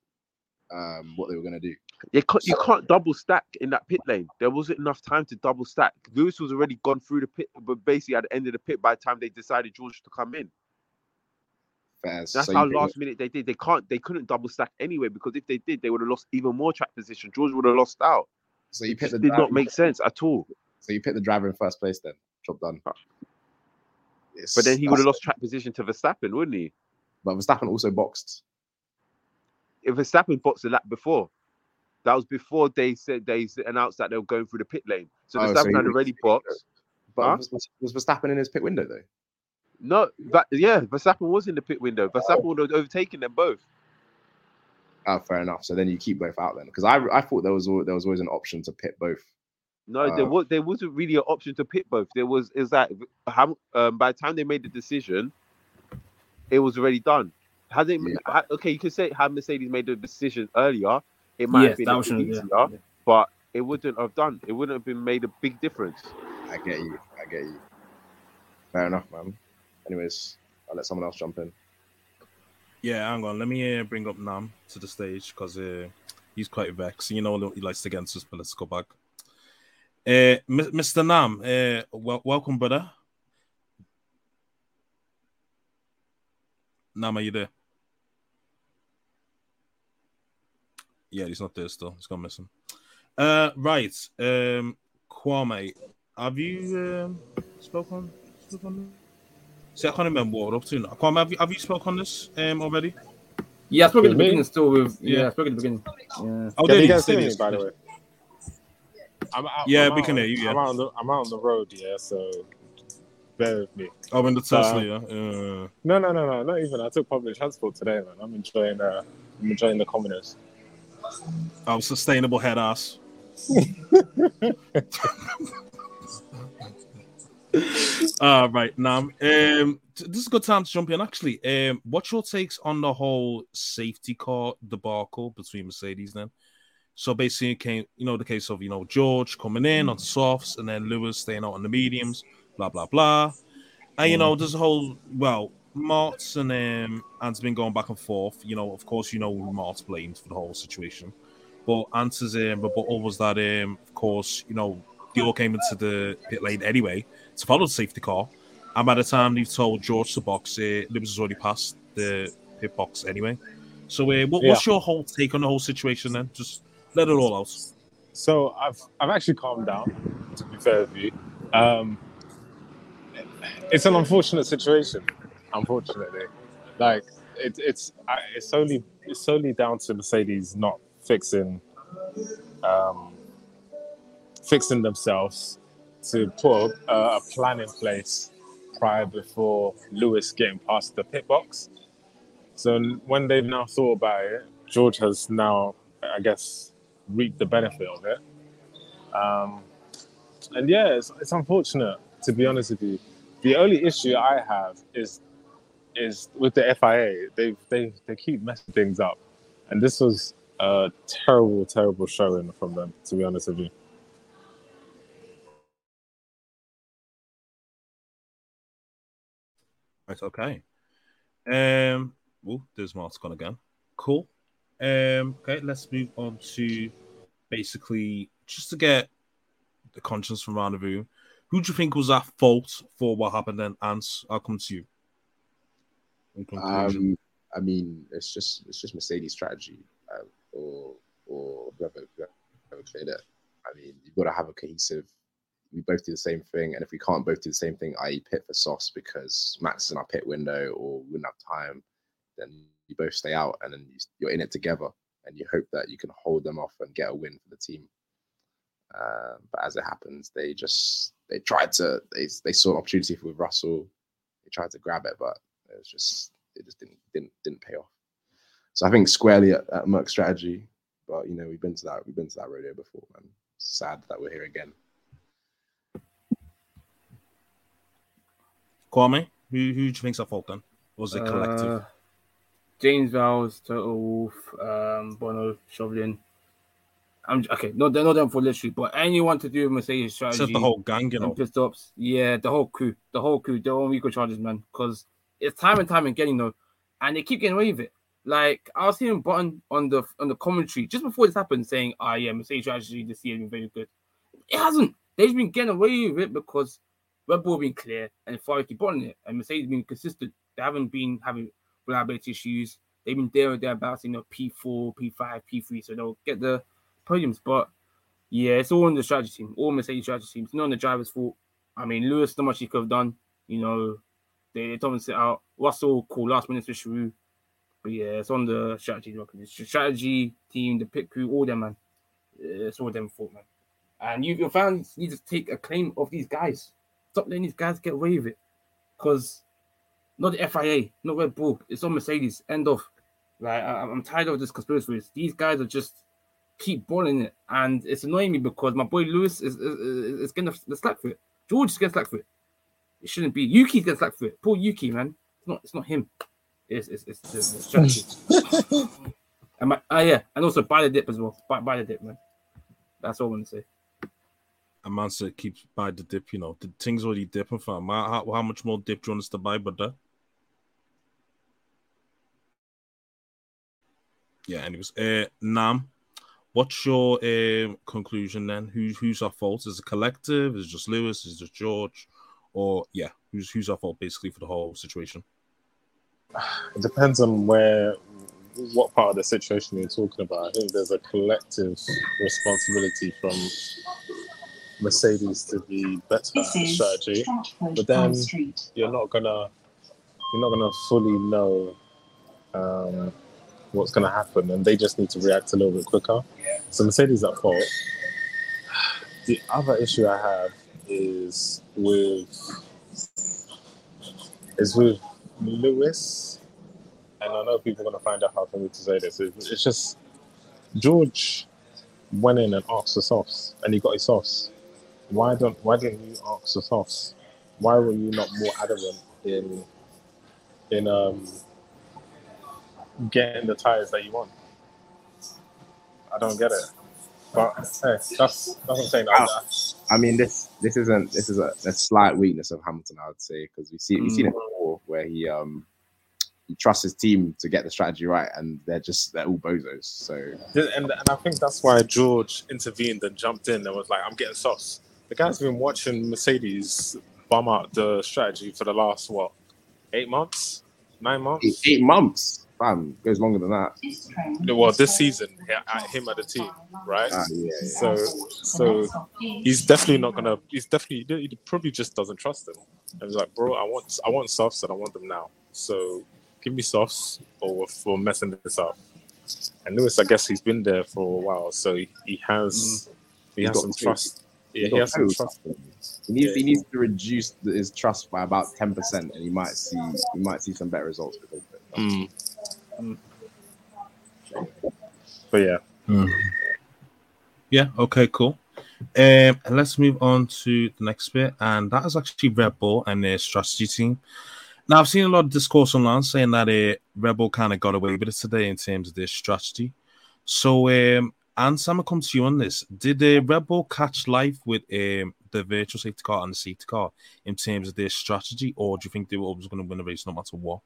what they were going to do. You can't double stack in that pit lane. There wasn't enough time to double stack. Lewis was already gone through the pit, but basically at the end of the pit by the time they decided George to come in. That's how last minute they did. They couldn't double stack anyway because if they did, they would have lost even more track position. George would have lost out. So you picked the driver. Did not make sense at all. So you picked the driver in first place then. Job done. But then he would have lost track position to Verstappen, wouldn't he? But Verstappen also boxed. If Verstappen boxed the lap before, That was before they said they announced that they were going through the pit lane. So Verstappen had already boxed. But was Verstappen in his pit window though? No, but yeah, Verstappen was in the pit window. Verstappen would have overtaken them both. Oh, fair enough. So then you keep both out then, because I thought there was always an option to pit both. No, there wasn't really an option to pit both. There was is that by the time they made the decision, it was already done. Okay, you could say had Mercedes made the decision earlier, it might have been a bit easier, but it wouldn't have done. It wouldn't have been made a big difference. I get you. Fair enough, man. Anyways, I'll let someone else jump in. Yeah, hang on. Let me bring up Nam to the stage because he's quite vexed. You know, he likes to get into his political bag. Mr. Nam, welcome, brother. Nam, are you there? Yeah, he's not there still. He's gone missing. Right. Kwame, have you spoken on this? See, I can't remember what we're up to now. Kwame, have you spoke on this already? Yeah, I spoke at the beginning still with... Yeah, I spoke at the beginning. Yeah. Oh, there you go. By the way. I'm we can hear you, yeah. I'm out on the road, yeah, so... Bear with me. Oh, in the Tesla, yeah. No, not even. I took public transport today, man. I'm enjoying the communists. Oh, sustainable head ass. Right, Nam. This is a good time to jump in, actually. What's your takes on the whole safety car debacle between Mercedes then? So basically, it came, you know, the case of, you know, George coming in on the softs and then Lewis staying out on the mediums, blah, blah, blah. And, you know, there's a whole, well, Martz and Antz been going back and forth. You know, of course, you know, Martz blamed for the whole situation. But Antz's rebuttal was that, of course, you know, they all came into the pit lane anyway to follow the safety car. And by the time they've told George to box, Lewis has already passed the pit box anyway. So what's your whole take on the whole situation then? Just let it all out. So I've actually calmed down, to be fair with you. It's an unfortunate situation, unfortunately. Like, it's solely down to Mercedes not fixing themselves to put a plan in place before Lewis getting past the pit box. So when they've now thought about it, George has now, I guess, reaped the benefit of it. And yeah, it's unfortunate, to be honest with you. The only issue I have is with the FIA. They keep messing things up. And this was a terrible, terrible showing from them, to be honest with you. Right, okay. There's Mark's gone again. Cool. Okay, let's move on to basically just to get the conscience from Rendezvous. Who do you think was at fault for what happened then? Antz, I'll come to you. I mean, it's just Mercedes' strategy, or whoever created it. I mean, you've got to have a cohesive. We both do the same thing, and if we can't both do the same thing, i.e. pit for softs because Max is in our pit window or we wouldn't have time, then you both stay out and then you're in it together and you hope that you can hold them off and get a win for the team. But as it happens, they saw an opportunity with Russell. They tried to grab it, but it just didn't pay off. So I think squarely at Merc's strategy, but you know, we've been to that rodeo before, man. Sad that we're here again. Kwame, who do you think's at fault then? Was it collective? James Vowles, Total Wolf, Bono, Shovelin. They're not done for literally, but anyone to do with Mercedes strategy. Just the whole gang, you know. Pit stops. Yeah, the whole crew. They're all equal charges, man. Because it's time again, you know, and they keep getting away with it. Like I was seeing Button on the commentary just before this happened, saying, "Ah, yeah, Mercedes strategy this year has been very good." It hasn't. They've been getting away with it because Red Bull being clear and Ferrari keep on it, and Mercedes being consistent. They haven't been having reliability issues. They've been there or thereabouts, you know, P4, P5, P3, so they'll get the podiums. But yeah, it's all on the strategy team, all Mercedes strategy teams, not on the driver's fault. I mean, Lewis, not much he could have done, you know, they told him to sit out. Russell, cool, last minute switcheroo. But yeah, it's on the strategy team, the pit crew, all them, man. It's all them fault, man. And your fans need to take a claim of these guys. Stop letting these guys get away with it. Because not the FIA, not Red Bull. It's on Mercedes. End of. Like, I'm tired of this conspiracy. These guys are just keep balling it. And it's annoying me because my boy Lewis is getting the slack for it. George is getting slack for it. It shouldn't be. Yuki's getting slack for it. Poor Yuki, man. It's not him. It's strategy. And also buy the dip as well. Buy the dip, man. That's all I want to say. A man said keeps buy the dip, you know. The thing's already dipping, fam. How much more dip do you want us to buy, brother? Yeah, anyways. Nam, what's your conclusion then? Who's our fault? Is it collective? Is it just Lewis? Is it just George? Or, yeah, who's our fault basically for the whole situation? It depends on what part of the situation you're talking about. I think there's a collective responsibility from Mercedes to be better at strategy, but then you're not gonna fully know what's gonna happen, and they just need to react a little bit quicker. So Mercedes at fault. The other issue I have is with Lewis, and I know people are going to find out how for me to say this. It's just George went in and asked for softs, and he got his softs. Why didn't you ask for softs? Why were you not more adamant in getting the tires that you want? I don't get it. But hey, that's what I'm saying. I mean, this is a slight weakness of Hamilton, I would say, because we've seen it before where he trusts his team to get the strategy right, and they're all bozos. So and I think that's why George intervened and jumped in and was like, "I'm getting sauce." The guy's been watching Mercedes bum out the strategy for the last 8 months, 9 months, 8 months. It goes longer than that. Well, this season, him at the team, right? Yeah. So he's definitely not gonna. He probably just doesn't trust them. And he's like, bro, I want softs, and I want them now. So give me softs, or we're messing this up. And Lewis, I guess he's been there for a while, so he has some trust. Yeah, he has some trust. He needs to reduce his trust by about 10%, and he might see some better results with it. But yeah. Yeah, okay, cool. Let's move on to the next bit, and that is actually Red Bull and their strategy team. Now, I've seen a lot of discourse online saying that Red Bull kind of got away with it today in terms of their strategy. So, Antz, I'm going to come to you on this. Did Red Bull catch life with the virtual safety car and the safety car in terms of their strategy, or do you think they were always going to win the race no matter what?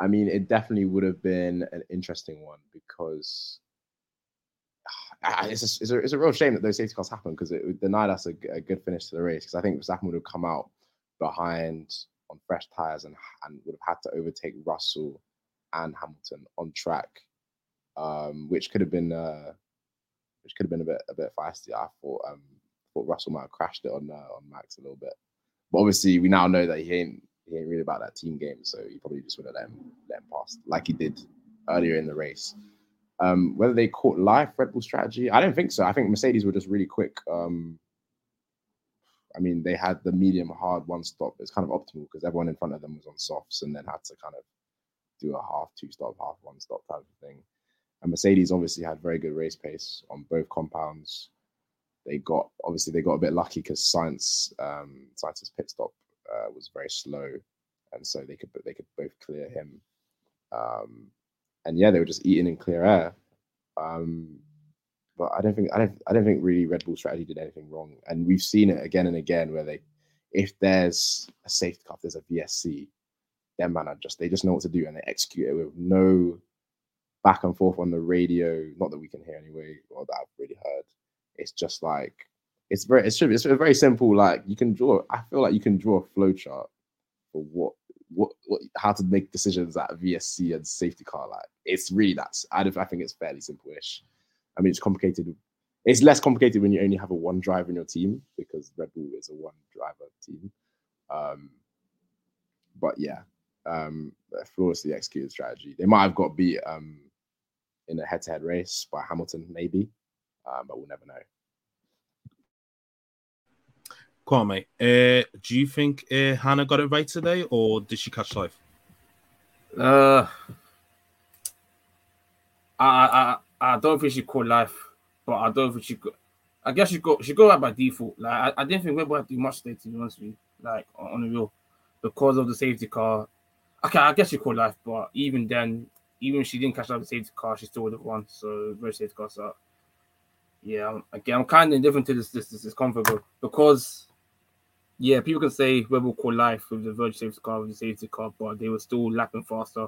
I mean, it definitely would have been an interesting one because it's a real shame that those safety cars happened because it denied us a good finish to the race. Because I think Verstappen would have come out behind on fresh tyres and would have had to overtake Russell and Hamilton on track, which could have been a bit feisty. I thought Russell might have crashed it on Max a little bit, but obviously we now know that he ain't really about that team game, so he probably just would have let him pass like he did earlier in the race. Whether they caught life, Red Bull strategy, I don't think so. I think Mercedes were just really quick. I mean, they had the medium hard one stop. It's kind of optimal because everyone in front of them was on softs and then had to kind of do a half two stop, half one stop type of thing. And Mercedes obviously had very good race pace on both compounds. They got a bit lucky because Sainz's pit stop was very slow, and so they could both clear him, and yeah, they were just eating in clear air. But I don't think really Red Bull strategy did anything wrong, and we've seen it again and again where if there's a safety car, if there's a VSC, their man just know what to do and they execute it with no back and forth on the radio. Not that we can hear anyway, or that I've really heard. It's just like. It's a very simple, like I feel like you can draw a flowchart for what how to make decisions at VSC and safety car. Like it's really I think it's fairly simple-ish. I mean, it's complicated. It's less complicated when you only have a one driver in your team because Red Bull is a one driver team. But yeah, flawlessly executed strategy. They might have got beat in a head-to-head race by Hamilton, maybe. but we'll never know. Kwame, do you think Hannah got it right today, or did she catch life? I don't think she caught life, but I don't think she got. I guess she got right by default. Like I didn't think Red Bull had to do much today, to be honest with you. Like on the real, because of the safety car. Okay, I guess she caught life, but even then, even if she didn't catch up the safety car, she still would have won. So very safety car start. Yeah, I'm kind of indifferent to this convo because. Yeah, people can say Red Bull caught life with the verge safety car, but they were still lapping faster.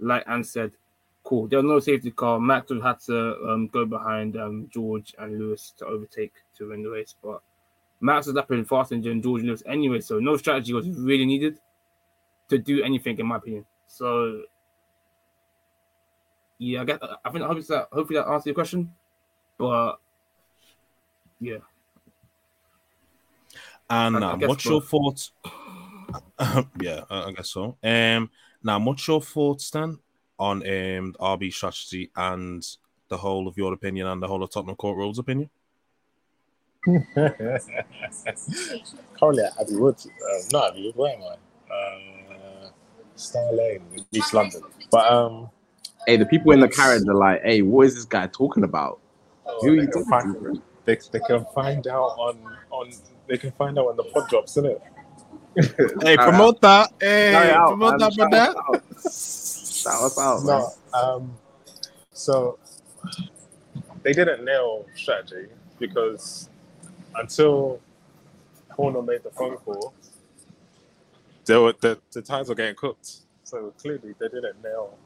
Like Ann said, cool. There was no safety car. Max would have had to go behind George and Lewis to overtake to win the race. But Max was lapping faster than George and Lewis anyway, so no strategy was really needed to do anything, in my opinion. So, yeah, I think hopefully that answers your question. But, yeah. And what's your thoughts? Yeah, I guess so. Now, what's your thoughts then on the RB strategy and the whole of your opinion and the whole of Tottenham Court Road's opinion? Currently at Abbey Wood, not Abbey Wood, where am I? Star Lane, East London. But hey, the people in the carriage are like, hey, what is this guy talking about? Who are you talking to? They can find out on. They can find out when the pod drops, innit? Hey, promote that. Hey, promote that, brother. Shout us out. No, so they didn't nail strategy because until Horner made the phone call, the tires were getting cooked. So clearly, they didn't nail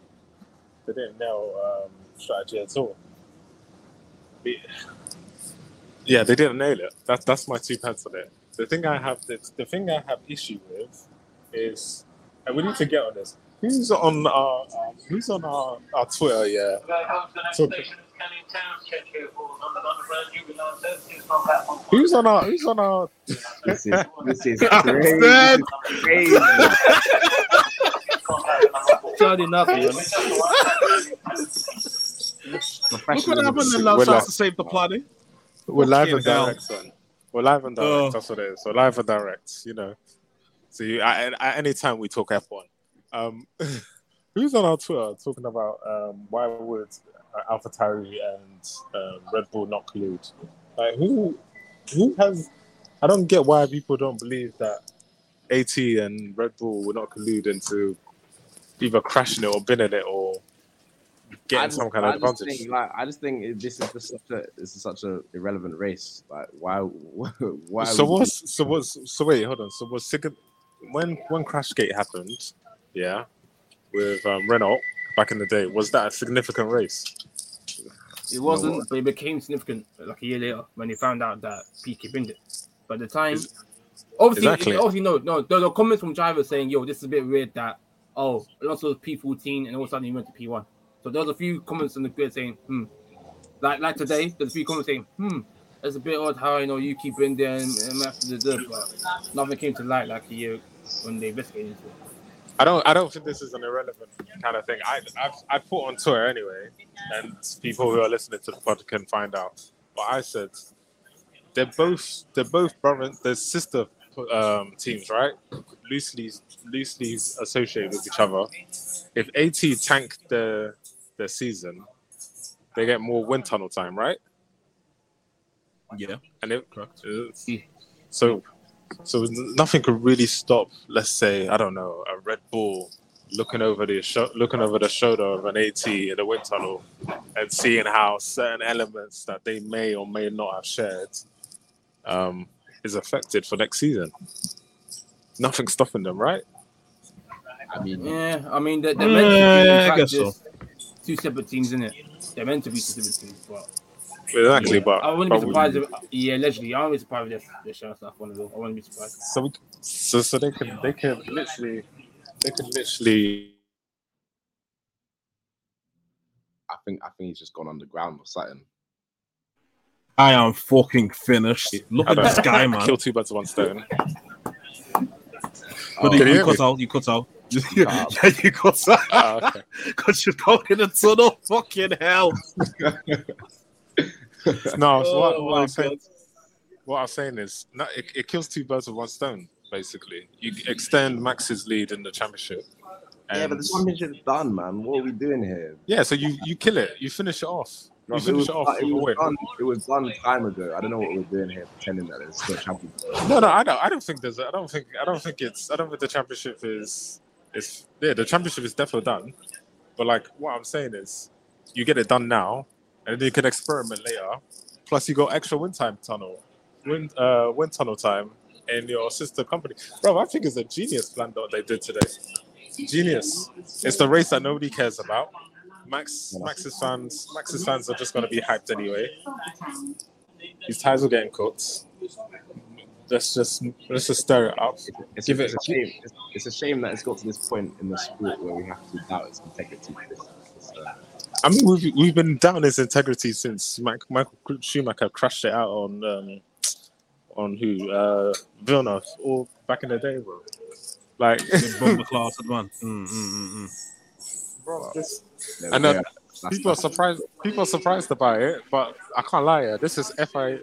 strategy at all. But, yeah, they didn't nail it. That's my £2 on it. The thing I have issue with is, and we need to get on this. Who's on our Twitter? Yeah. Who's on our? This is crazy. Surely nothing. Look what happened in Love House to save the planet. We're live and direct, son. That's what it is. We're live and direct, you know. So at any time we talk F1. Who's on our Twitter talking about why would AlphaTauri and Red Bull not collude? Like, who has... I don't get why people don't believe that AT and Red Bull will not collude into either crashing it or binning it or... I just think this is just such a irrelevant race. Like, why? So wait, hold on. So was when Crashgate happened, yeah, with Renault back in the day, was that a significant race? It wasn't, but it became significant like a year later when they found out that Piquet binned it. But at the time, obviously, no. There were comments from drivers saying, "Yo, this is a bit weird that Alonso was P14 and all of a sudden he went to P1." So there's a few comments on the grid saying, Like today, there's a few comments saying, it's a bit odd how, you keep in there and after the dirt, but nothing came to light like a year when they investigated it. I don't think this is an irrelevant kind of thing. I put on Twitter anyway, and people who are listening to the pod can find out. But I said, they're both brothers, they're sister teams, right? Loosely associated with each other. If AT tank the season, they get more wind tunnel time, right? Yeah, and correct. So nothing could really stop. Let's say a Red Bull looking over the shoulder of an AT in the wind tunnel and seeing how certain elements that they may or may not have shared is affected for next season. Nothing stopping them, right? They're meant to be in practice, I guess so. Two separate teams, innit? They're meant to be two separate teams, but... Exactly, yeah. But... I wouldn't be surprised if they're showing stuff on the wall. I wouldn't be surprised. So they could literally... I think he's just gone underground or something. I am fucking finished. Look at this guy, man. Kill two birds with one stone. But you cut out. Yeah, you cut out. Because you're talking a ton of fucking hell. No, so what I was saying is, no, it kills two birds with one stone, basically. You extend Max's lead in the championship. Yeah, but the championship's done, man. What are we doing here? Yeah, so you kill it. You finish it off. You finish it off. It was done time ago. I don't know what we're doing here, pretending that it's still championship. No, I don't think the championship is. Yeah, the championship is definitely done. But like, what I'm saying is, you get it done now, and then you can experiment later. Plus, you got extra wind tunnel time, in your sister company. Bro, I think it's a genius plan that they did today. Genius. It's the race that nobody cares about. Max's fans are just going to be hyped anyway. His tires are getting cooked. Let's just stir it up. It's a shame that it's got to this point in the sport where we have to doubt its integrity. I mean, we've been down his integrity since Michael Schumacher crashed it out on Villeneuve, all back in the day, bro. Like bomber class at one. Bro, and then people are surprised about it, but I can't lie. Yeah, this is FIA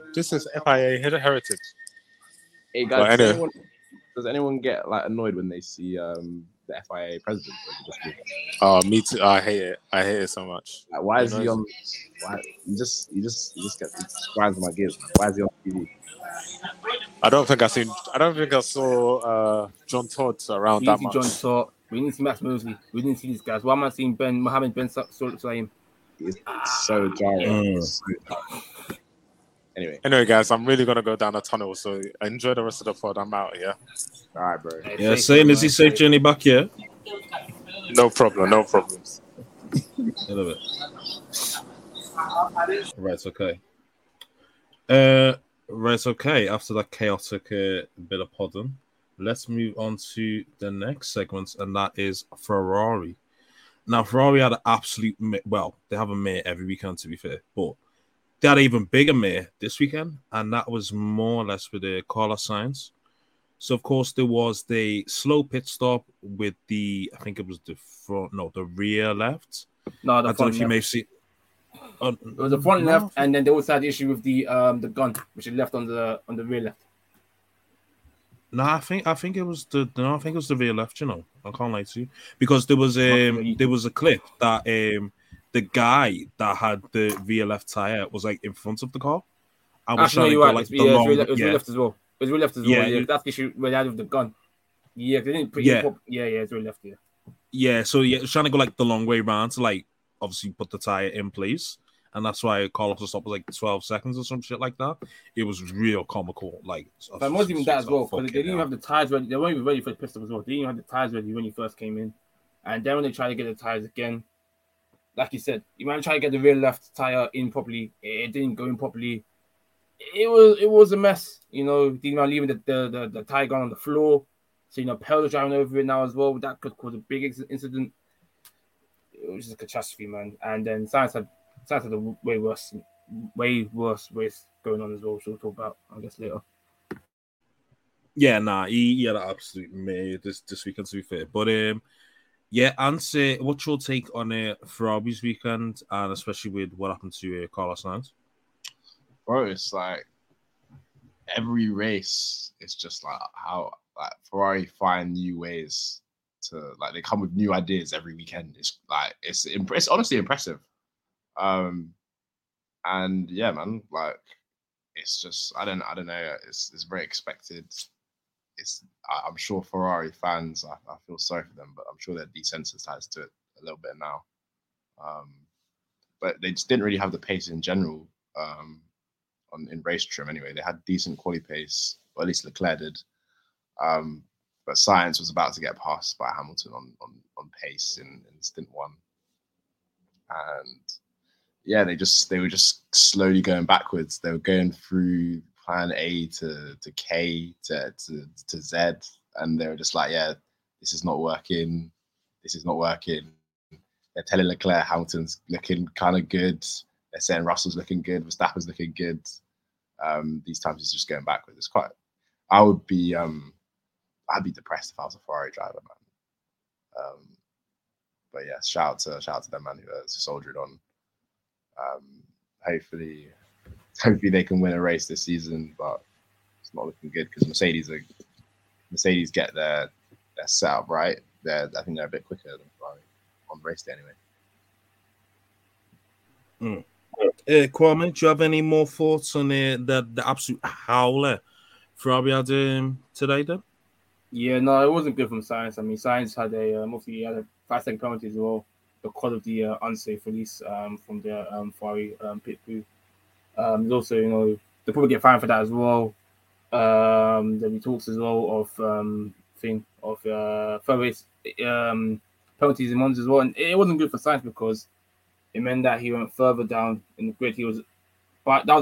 heritage. Hey guys, but anyway. Does anyone get like annoyed when they see the FIA president? Oh, me too. I hate it so much. Like, why is he on? Why you just get grinds my gears. Why is he on TV? I don't think I saw John Todd around that much. John Todd. We didn't see Max Mosley. We didn't see these guys. Why am I seeing Mohammed Ben Salim? He's so tired. Anyway, guys, I'm really gonna go down a tunnel. So enjoy the rest of the pod. I'm out here. All right, bro. Yeah, same. Is he safe journey back here? No problems. I love it. Right, okay. After that chaotic bit of podding, let's move on to the next segment, and that is Ferrari. Now, Ferrari had an absolute... they have a mare every weekend, to be fair, but they had an even bigger mare this weekend, and that was more or less with Carlos Sainz. So, of course, there was the slow pit stop with the... I think it was the rear left. No, the front left. I don't know if you may see... It was the front left, and then they also had the issue with the gun, which is left on the rear left. No, I think it was the rear left. You know, I can't lie to you, because there was a clip that the guy that had the rear left tire was like in front of the car. I was trying to go like the long. It was rear left as well. Yeah, that's the issue with that with the gun. Yeah, they didn't put. Yeah, it's rear left. Yeah. Yeah, so yeah, it was trying to go like the long way round to like obviously put the tire in place. And that's why Carlos was up like 12 seconds or some shit like that. It was real comical. Like, but it wasn't even that as well, because they didn't even have the tires ready. They weren't even ready for the pit stop as well. They didn't even have the tires ready when you first came in. And then when they tried to get the tires again, like you said, you might try to get the rear left tire in properly. It didn't go in properly. It was a mess. You know, didn't even leaving the tire gun on the floor. So, you know, Perez driving over it now as well. That could cause a big incident. It was just a catastrophe, man. And then Sainz had a way worse race going on as well, which we'll talk about, I guess, later. Yeah, he had an absolute mate this weekend, to be fair. But, Antz, what's your take on Ferrari's weekend, and especially with what happened to Carlos Sainz? Bro, it's like every race, it's just like how like Ferrari find new ways to, like, they come with new ideas every weekend. It's like it's honestly impressive. And yeah, man, like it's just I don't know. It's very expected. I'm sure Ferrari fans. I feel sorry for them, but I'm sure they're desensitized to it a little bit now. But they just didn't really have the pace in general. In race trim anyway, they had decent quality pace, or at least Leclerc did. But Sainz was about to get passed by Hamilton on pace in stint one, and yeah, they were just slowly going backwards. They were going through plan A to K to Z, and they were just like, yeah, this is not working. They're telling Leclerc Hamilton's looking kind of good. They're saying Russell's looking good, Verstappen's looking good. These times he's just going backwards. It's quite. I'd be depressed if I was a Ferrari driver, man. But yeah, shout out to them, man, who soldiered on. Hopefully, hopefully they can win a race this season, but it's not looking good because Mercedes get their setup right. I think they're a bit quicker than Ferrari on race day anyway. Kwame, do you have any more thoughts on the absolute howler Ferrari had today then? Yeah, no, it wasn't good from Sainz. I mean, Sainz had a 5-second penalty as well because of the unsafe release from the Ferrari pit crew. Also, they'll probably get fined for that as well. There'll be talks as well of Ferrari's penalties in Monza as well. And it wasn't good for Sainz because it meant that he went further down in the grid. That was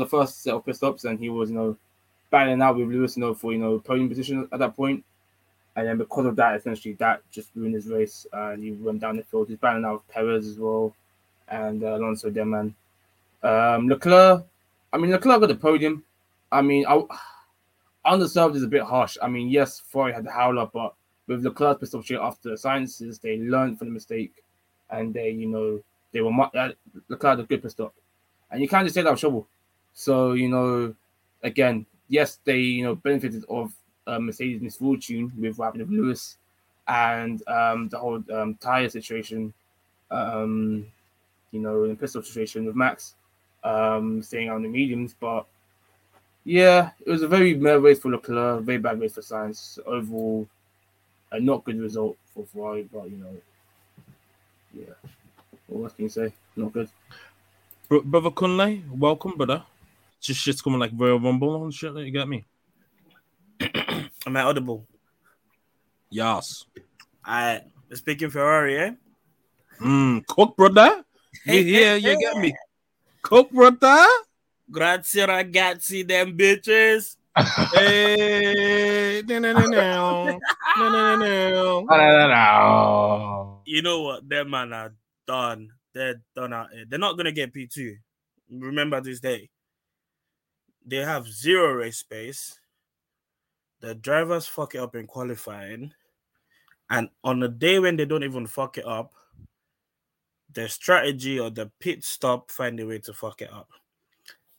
the first set of pit stops, and he was, battling out with Lewis, for, podium position at that point. And then because of that, essentially, that just ruined his race. And he went down the field. He's battling out with Perez as well, and Alonso, their man. Leclerc, Leclerc got the podium. Undeserved is a bit harsh. Yes, Ferrari had the howler, but with Leclerc's pit stop straight after the sciences, they learned from the mistake, and they, they were Leclerc had a good pit stop, and you can't just say that was trouble. So again, yes, they benefited of Mercedes' misfortune with what happened with Lewis, and the whole tire situation, the pit stop situation with Max, staying out in the mediums, but. Yeah, it was a very bad race for Leclerc, very bad race for Sainz. Overall, a not good result for Ferrari, but, yeah. What can you say? Not good. Brother Kunle, welcome, brother. Just shit's coming like Royal Rumble and shit, you get me? Am I audible? Yes. Speaking Ferrari, eh? Cook, brother. You get me? Cook, brother. Grazie ragazzi, them bitches. Hey, no. You know what? Them man are done. They're done out here. They're not gonna get P2. Remember this day. They have zero race space. The drivers fuck it up in qualifying, and on a day when they don't even fuck it up, their strategy or the pit stop find a way to fuck it up.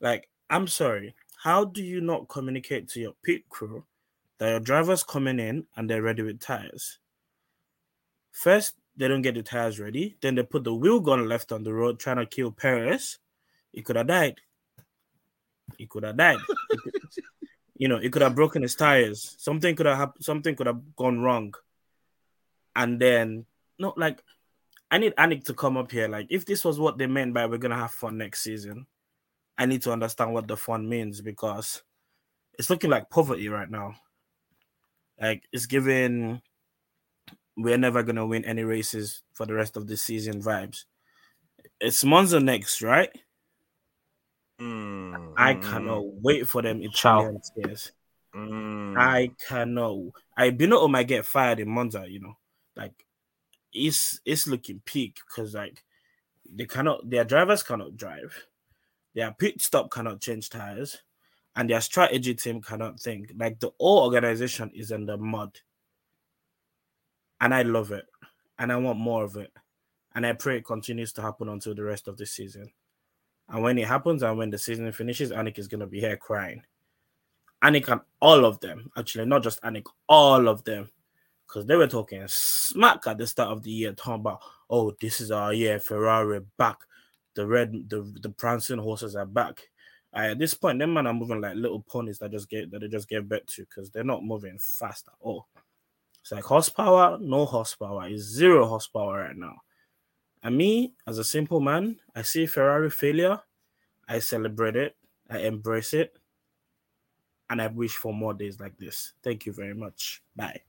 Like, I'm sorry, how do you not communicate to your pit crew that your driver's coming in and they're ready with tires? First, they don't get the tires ready. Then they put the wheel gun left on the road trying to kill Perez. He could have died. He could have broken his tires. Something could have happened. Something could have gone wrong. And then, I need Anik to come up here. If this was what they meant by we're going to have fun next season, I need to understand what the fun means, because it's looking like poverty right now. It's giving we're never going to win any races for the rest of this season vibes. It's Monza next, right? I cannot wait for them Italian tears. I cannot. Binotto might get fired in Monza, It's looking peak because, their drivers cannot drive. Their pit stop cannot change tires, and their strategy team cannot think. The whole organization is in the mud. And I love it. And I want more of it. And I pray it continues to happen until the rest of the season. And when it happens and when the season finishes, Anik is going to be here crying. Anik and all of them. Actually, not just Anik, all of them. Because they were talking smack at the start of the year, talking about, oh, this is our year, Ferrari back. The prancing horses are back. At this point, them man are moving like little ponies that they just get back to, because they're not moving fast at all. It's horsepower, no horsepower. It's zero horsepower right now. And me, as a simple man, I see Ferrari failure. I celebrate it. I embrace it. And I wish for more days like this. Thank you very much. Bye.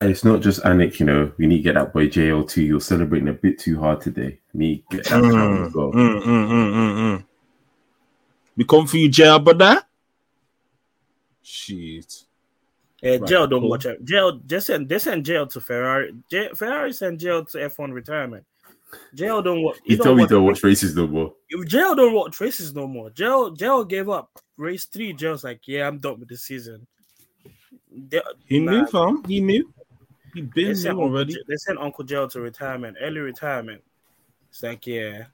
And it's not just Anik, we need to get that boy JL2. You're celebrating a bit too hard today. We need to get that as well. We come for you, JL, brother. Shit. Right. JL don't watch out. JL, they send JL to Ferrari. Ferrari send JL to F1 retirement. JL don't watch. He told me don't watch races no more. If JL don't watch races no more. JL gave up. Race 3, JL's like, yeah, I'm done with the season. He knew. They sent Uncle Joe to retirement, early retirement. It's like, yeah,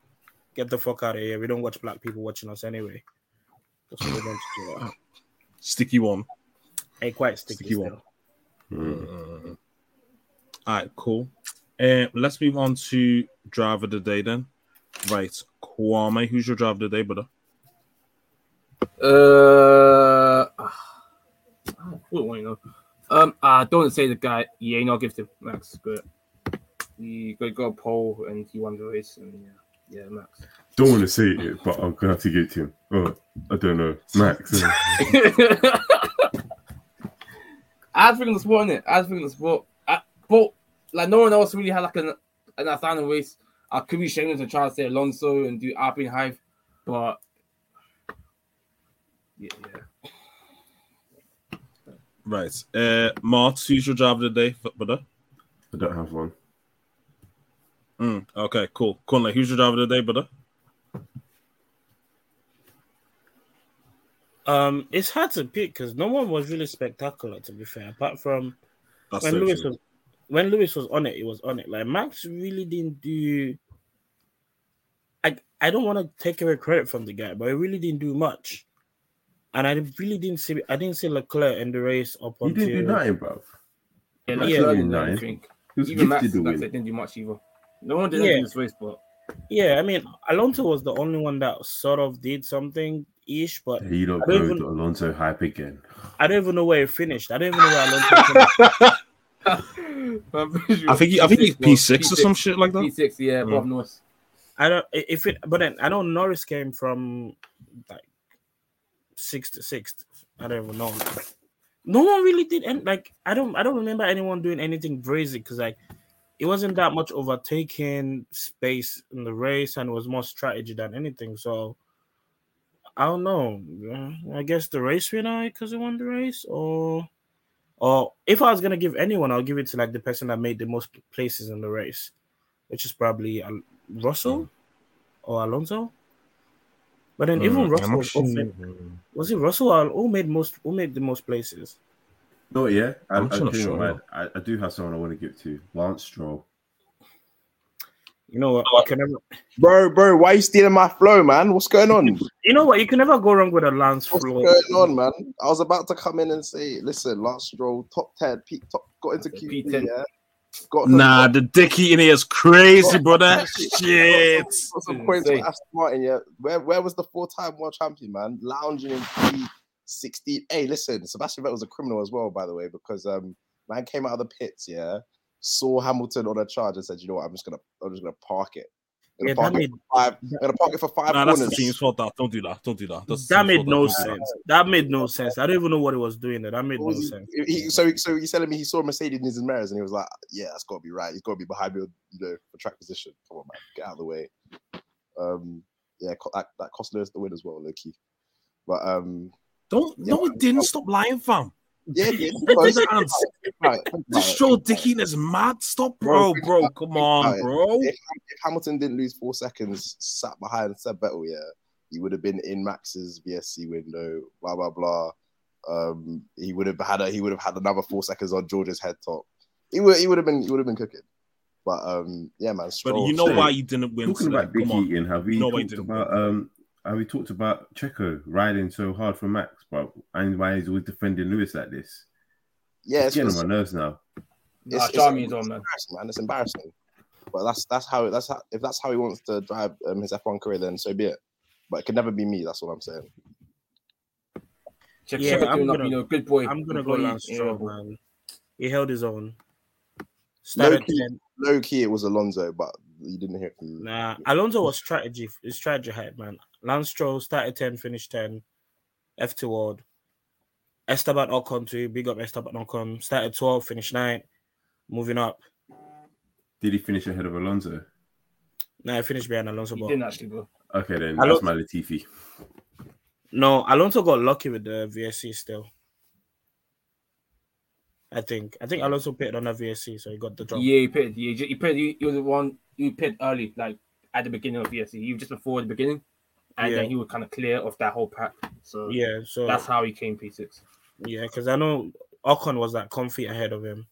Get the fuck out of here. We don't watch black people watching us anyway. That's what we're going to do. Sticky one. Hey, quite sticky one. Mm. All right, cool. Let's move on to driver of the day then. Right, Kwame, who's your driver of the day, brother? Don't say the guy. Yeah, no, give it to Max. Good. He got a pole and he won the race. And yeah, Max. Don't want to say it, but I'm gonna have to give it to him. Oh, I don't know, Max. African sport, innit? African sport. But like no one else really had like an outstanding race. I could be shameless and try to say Alonso and do Alpine Hive, but yeah. Right. Martz, who's your job of the day, brother? I don't have one. Okay, cool. Conley, who's your job of the day, brother? It's hard to pick because no one was really spectacular, to be fair. Apart from when Lewis was on it, he was on it. Like Max really didn't do. I don't want to take away credit from the guy, but he really didn't do much. And I didn't see Leclerc in the race up until. He didn't do nothing, bro. Even Max didn't do much either. No one did in this race, but yeah, I mean Alonso was the only one that sort of did something ish, but you don't go to Alonso hype again. I don't even know where he finished. I don't even know where Alonso finished. I think he's P6 or some shit like that. P6, yeah, above Norris. I know Norris came from like 6th to 6th. I don't even know. No one really did, and I don't remember anyone doing anything crazy because it wasn't that much overtaking space in the race, and it was more strategy than anything. So I don't know. I guess the race winner because he won the race, or if I was gonna give anyone, I'll give it to the person that made the most places in the race, which is probably Russell or Alonso. But then even Russell was it Russell or who made the most places? No, yeah, I'm sure. I do have someone I want to give to Lance Stroll. You know what? I can never... Bro, why are you stealing my flow, man? What's going on? You know what? You can never go wrong with a Lance flow. What's going on, man? I was about to come in and say, listen, Lance Stroll, top 10, got into Q10. Yeah? The dicky in here is crazy, brother. Shit. Got some points for Aston Martin, yeah. Where was the 4-time world champion, man? Lounging in P16. Hey, listen, Sebastian Vettel was a criminal as well, by the way, because man came out of the pits, yeah. Saw Hamilton on a charge and said, "You know what? I'm just gonna park it. I'm gonna park it for five. Nah, corners." That's the team's fault. Don't do that. That made no sense. That made no sense. I don't even know what he was doing there. That made no sense. So he's telling me he saw Mercedes in his mirrors and he was like, "Yeah, that's gotta be right. He's gotta be behind me, for track position. Come on, man, get out of the way." That cost Lewis the win as well, low key. But stop lying, fam. Yeah, this show Dickie is mad. Stop, bro. Come on, bro. If Hamilton didn't lose 4 seconds, sat behind Seb Vettel, yeah, he would have been in Max's VSC window. Blah blah blah. He would have had another 4 seconds on George's head top. He would have been cooking. But man. Stroll, but you know why you didn't win? Talking about Dickie, and have we talked about Checo riding so hard for Max, but and why he's always defending Lewis like this? Yeah, it's getting on my nerves now. It's embarrassing. But that's how he wants to drive his F1 career, then so be it. But it could never be me. That's what I'm saying. Good boy. I'm gonna go Lance Stroll, man. He held his own. Low key, it was Alonso, but you didn't hear from me. Nah, Alonso was strategy. His strategy hype, man. Lance Stroll started 10, finished 10, F2 world. Esteban Ocon too. Big up Esteban Ocon. Started 12, finished 9, moving up. Did he finish ahead of Alonso? No, he finished behind Alonso. He didn't actually go. Okay, then that's my Latifi. No, Alonso got lucky with the VSC still. I think Alonso pitted on a VSC, so he got the job. Yeah, he pitted. He was the one who pitted early, like at the beginning of VSC. He was just before the beginning. And then he would kind of clear off that whole pack. So yeah, so that's how he came P6. Yeah, because I know Ocon was that comfy ahead of him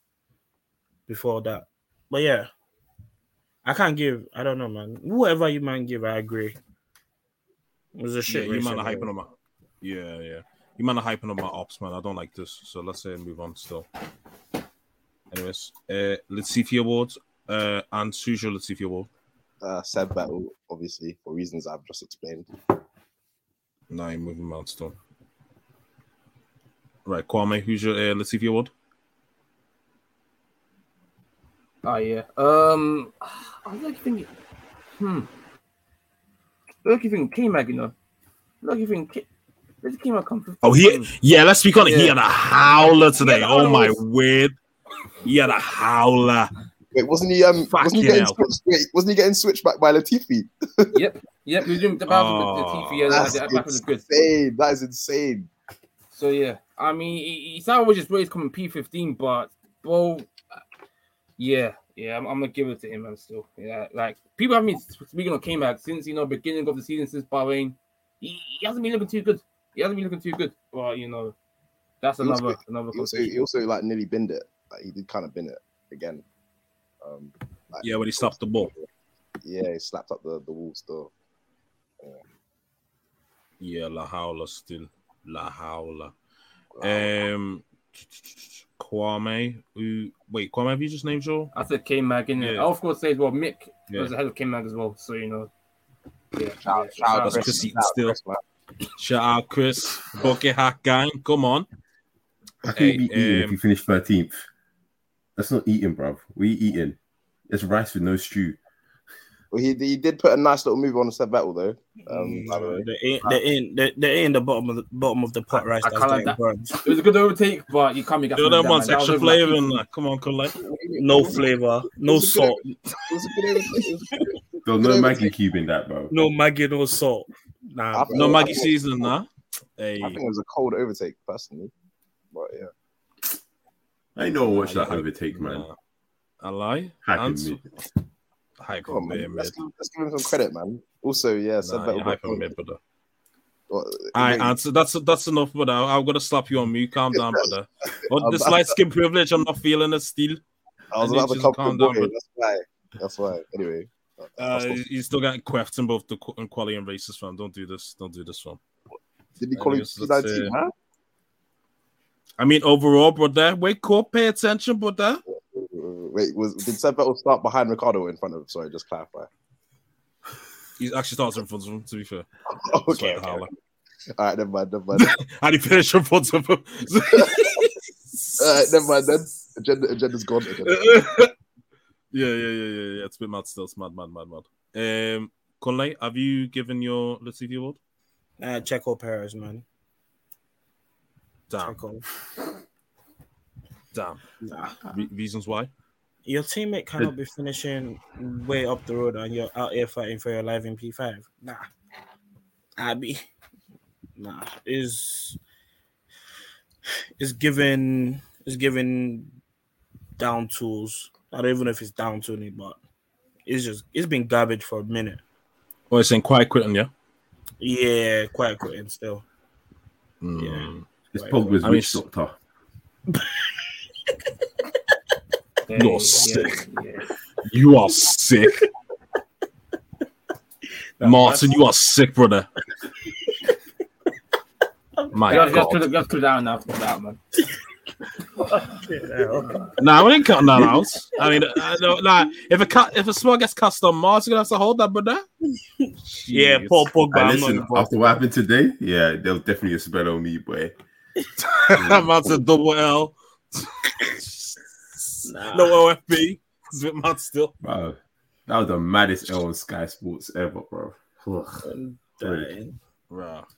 before that. But yeah, I can't give. I don't know, man. Whoever you man give, I agree. It was a shit. Yeah, you man are hyping on my. Yeah, yeah. You man are hyping on my ops, man. I don't like this. So let's move on still. Anyways, let's see for your awards. And Sujo, let's see for your award. Sad battle, obviously, for reasons I've just explained. Nah, you're moving on still. Right, Kwame, who's your let's see for your award? Oh yeah. I like thinking. Lucky thing, K-Mag, you know. Lucky thing, K-Mag come from. Oh, he, yeah, let's speak on it. Yeah. He had a howler today. Yeah, oh, my word. He had a howler. Wait, wasn't he getting switched back by Latifi? Yep. He was doing the battle with Latifi. That is insane. So, yeah. I mean, it's not always just where he's coming P15, but, bro, yeah, I'm gonna give it to him, man. Still, yeah, like people have been speaking on K-Mag since beginning of the season, since Bahrain. He hasn't been looking too good. Well, that's another. He also like nearly binned it. Like, he did kind of bin it again. When he slapped the ball. Yeah, he slapped up the wall still. Yeah, La Howla still, La Howla. Kwame, Kwame, have you just named Joel? I said K-Mag, innit? Yeah. I, of course, say as well, Mick was the head of K-Mag as well, so, Yeah, shout out Chris. Shout out Chris. Bucket Hack Gang, come on. I could be eating if you finish 13th. That's not eating, bruv. We eating. It's rice with no stew. Well, he did put a nice little move on the set battle, though. They're in the bottom of the pot rice. It was a good overtake, but you can't be. That one's extra flavor in that. Come on, collect. No flavor, no salt. There's no Maggie cube in that, bro. No Maggie, no salt. Nah, no Maggie seasoning, nah. Hey. I think it was a cold overtake, personally. But yeah, I know watch that overtake, man. I lie. Hacking me. On, man. Let's give him some credit, man. Also, brother. I answer. That's enough, brother. I'm gonna slap you on me. Calm down, brother. But this light skin privilege, I'm not feeling it still. I was about to calm down, brother. That's why. Anyway, he's still getting quaffed in both the quality and racist fam. Don't do this, fam. Did he call you P19? Huh? I mean, overall, brother, wake up, pay attention, brother. Wait, did Seb Vettel start behind Ricardo or in front of him? Sorry, just clarify. He actually starts in front of him, to be fair. Okay. All right, never mind. And he finished in front of him. All right, never mind, then. Agenda's gone. Yeah. It's a bit mad still. It's mad. Conley, have you given your Let's See the award? Checo Perez, man. Damn. Checo. Damn. Nah. Reasons why? Your teammate cannot be finishing way up the road and you're out here fighting for your life in P5. Nah. Abby. Nah. It's given down tools. I don't even know if it's down tooling, but it's been garbage for a minute. Oh, it's in quiet quitting, yeah? Yeah, quiet quitting still. Yeah. It's pulled with Witch Doctor. You're sick. Yeah. You are sick. Martin, you are sick, brother. My God. You have to down now for that, man. Nah, we ain't cutting that out. I mean, if a small gets cast on Martin, you're going to have to hold that, brother. Yeah, Paul Pogba. Listen, after what happened today, yeah, they'll definitely spell on me, boy. Martin, double L. Nah. No OFB. It's a bit mad still. Bro, that was the maddest L on Sky Sports ever, bro. Bro.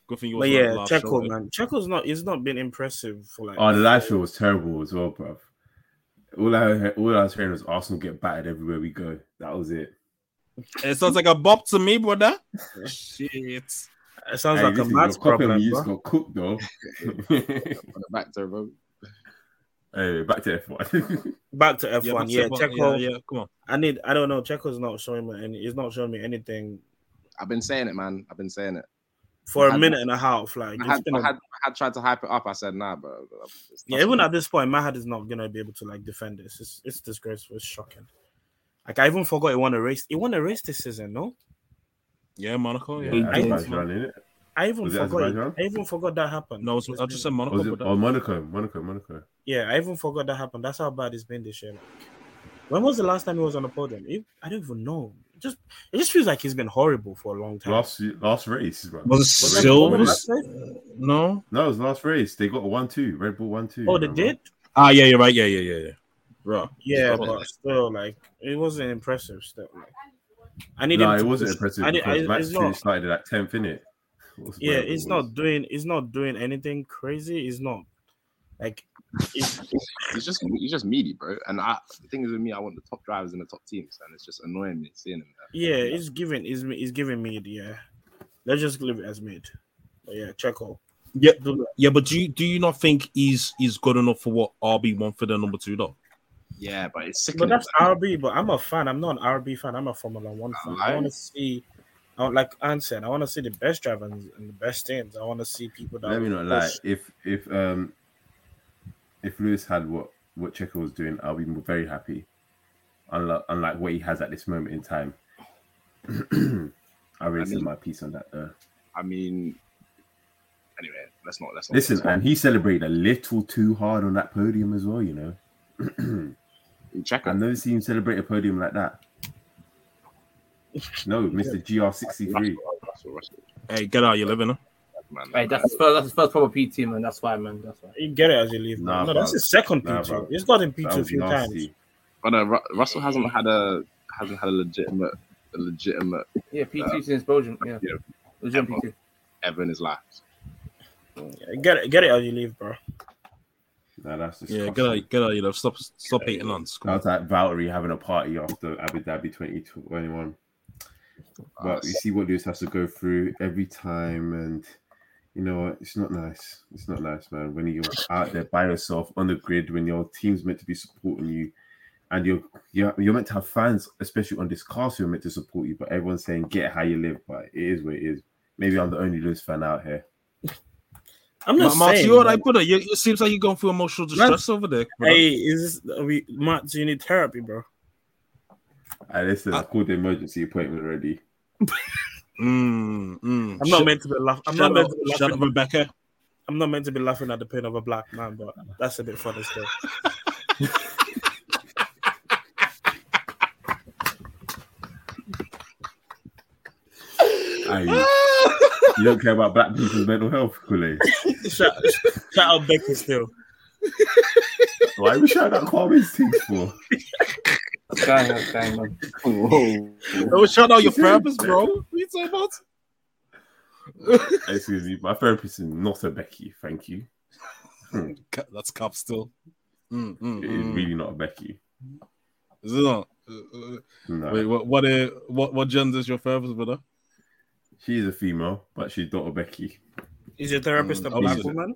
Good thing you watched the last Checo, show, man. Checo's not been impressive for like. Oh, the live show was terrible as well, bro. All I was hearing was Arsenal get battered everywhere we go. That was it. It sounds like a bop to me, brother. Shit. It sounds like a match problem. You just got cooked though. Back to bro. Anyway, back to F1. Yeah, Checo. Yeah, come on. I don't know. Checo's not showing me any. He's not showing me anything. I've been saying it, man. For a minute and a half. Like I had tried to hype it up. I said, nah, bro. Even at this point, my head is not gonna be able to like defend this. It's disgraceful. It's shocking. Like, I even forgot he won a race. He won a race this season, no? Yeah, Monaco. Yeah. I even forgot that happened. No, I just said Monaco. Monaco. Yeah, I even forgot that happened. That's how bad it's been this year. When was the last time he was on the podium? I don't even know. It just feels like he's been horrible for a long time. Last race, bro. No, it was last race. They got a 1-2. Red Bull 1-2. Oh, they did? Ah, yeah, you're right. Yeah. Bro. Yeah, but still, like, it wasn't impressive still. Like, it wasn't impressive because Max finished started at 10th, innit? Yeah, it's not doing anything crazy. It's not like he's just meaty, bro. And the thing is with me, I want the top drivers in the top teams, and it's just annoying me seeing him there. Yeah, it's giving mid. Yeah, let's just leave it as mid. But yeah, Checo. Yeah, but do you not think he's good enough for what RB want for the number two though? Yeah, but it's sick. But that's RB. But I'm a fan. I'm not an RB fan. I'm a Formula One fan. I want to see. Like Antz said, I want to see the best drivers and the best teams. I want to see people that. Let me not lie. If Lewis had what Checo was doing, I'll be very happy. Unlike what he has at this moment in time. I said my piece on that though. I mean, anyway, let's not. Listen, and he celebrated a little too hard on that podium as well. You know, Checo. I've never seen him celebrate a podium like that. No, Mr. GR63. Hey, get out! You're living, huh? Hey, that's his first proper P2, man. That's why, man. That's why. You get it as you leave. Nah, no, that's his second P2. Bro. He's got in P2 a few times. But Russell hasn't had a legitimate. Yeah, P2 since Belgium. Yeah, legitimate P2 ever in his life. Yeah, get it as you leave, bro. Nah, that's disgusting. Yeah, get out! You know, stop hating on. That's like Valtteri having a party after Abu Dhabi 2021. But you see what Lewis has to go through every time, and you know what? It's not nice. It's not nice, man. When you're out there by yourself on the grid, when your team's meant to be supporting you, and you're meant to have fans, especially on this cast, who are meant to support you, but everyone's saying get how you live. But it is what it is. Maybe I'm the only Lewis fan out here. I'm not saying. You all right, brother? It seems like you're going through emotional distress over there. Bro. Hey, Martz, you need therapy, bro. Listen, I called the emergency appointment already. I'm not meant to be laughing. Shut up, Rebecca. I'm not meant to be laughing at the pain of a black man, but that's a bit funny still. You don't care about black people's mental health, Kool-Aid. Shout out Becca still. Why are we shouting out Kwame's things for? Dang, oh, shout out your therapist, bro. What are you talking about? Excuse me, my therapist is not a Becky, thank you. That's cup still. It is really not a Becky. Is it not? No. Wait, what gender is your therapist, brother? She is a female, but she's not a Becky. Is your therapist a black woman?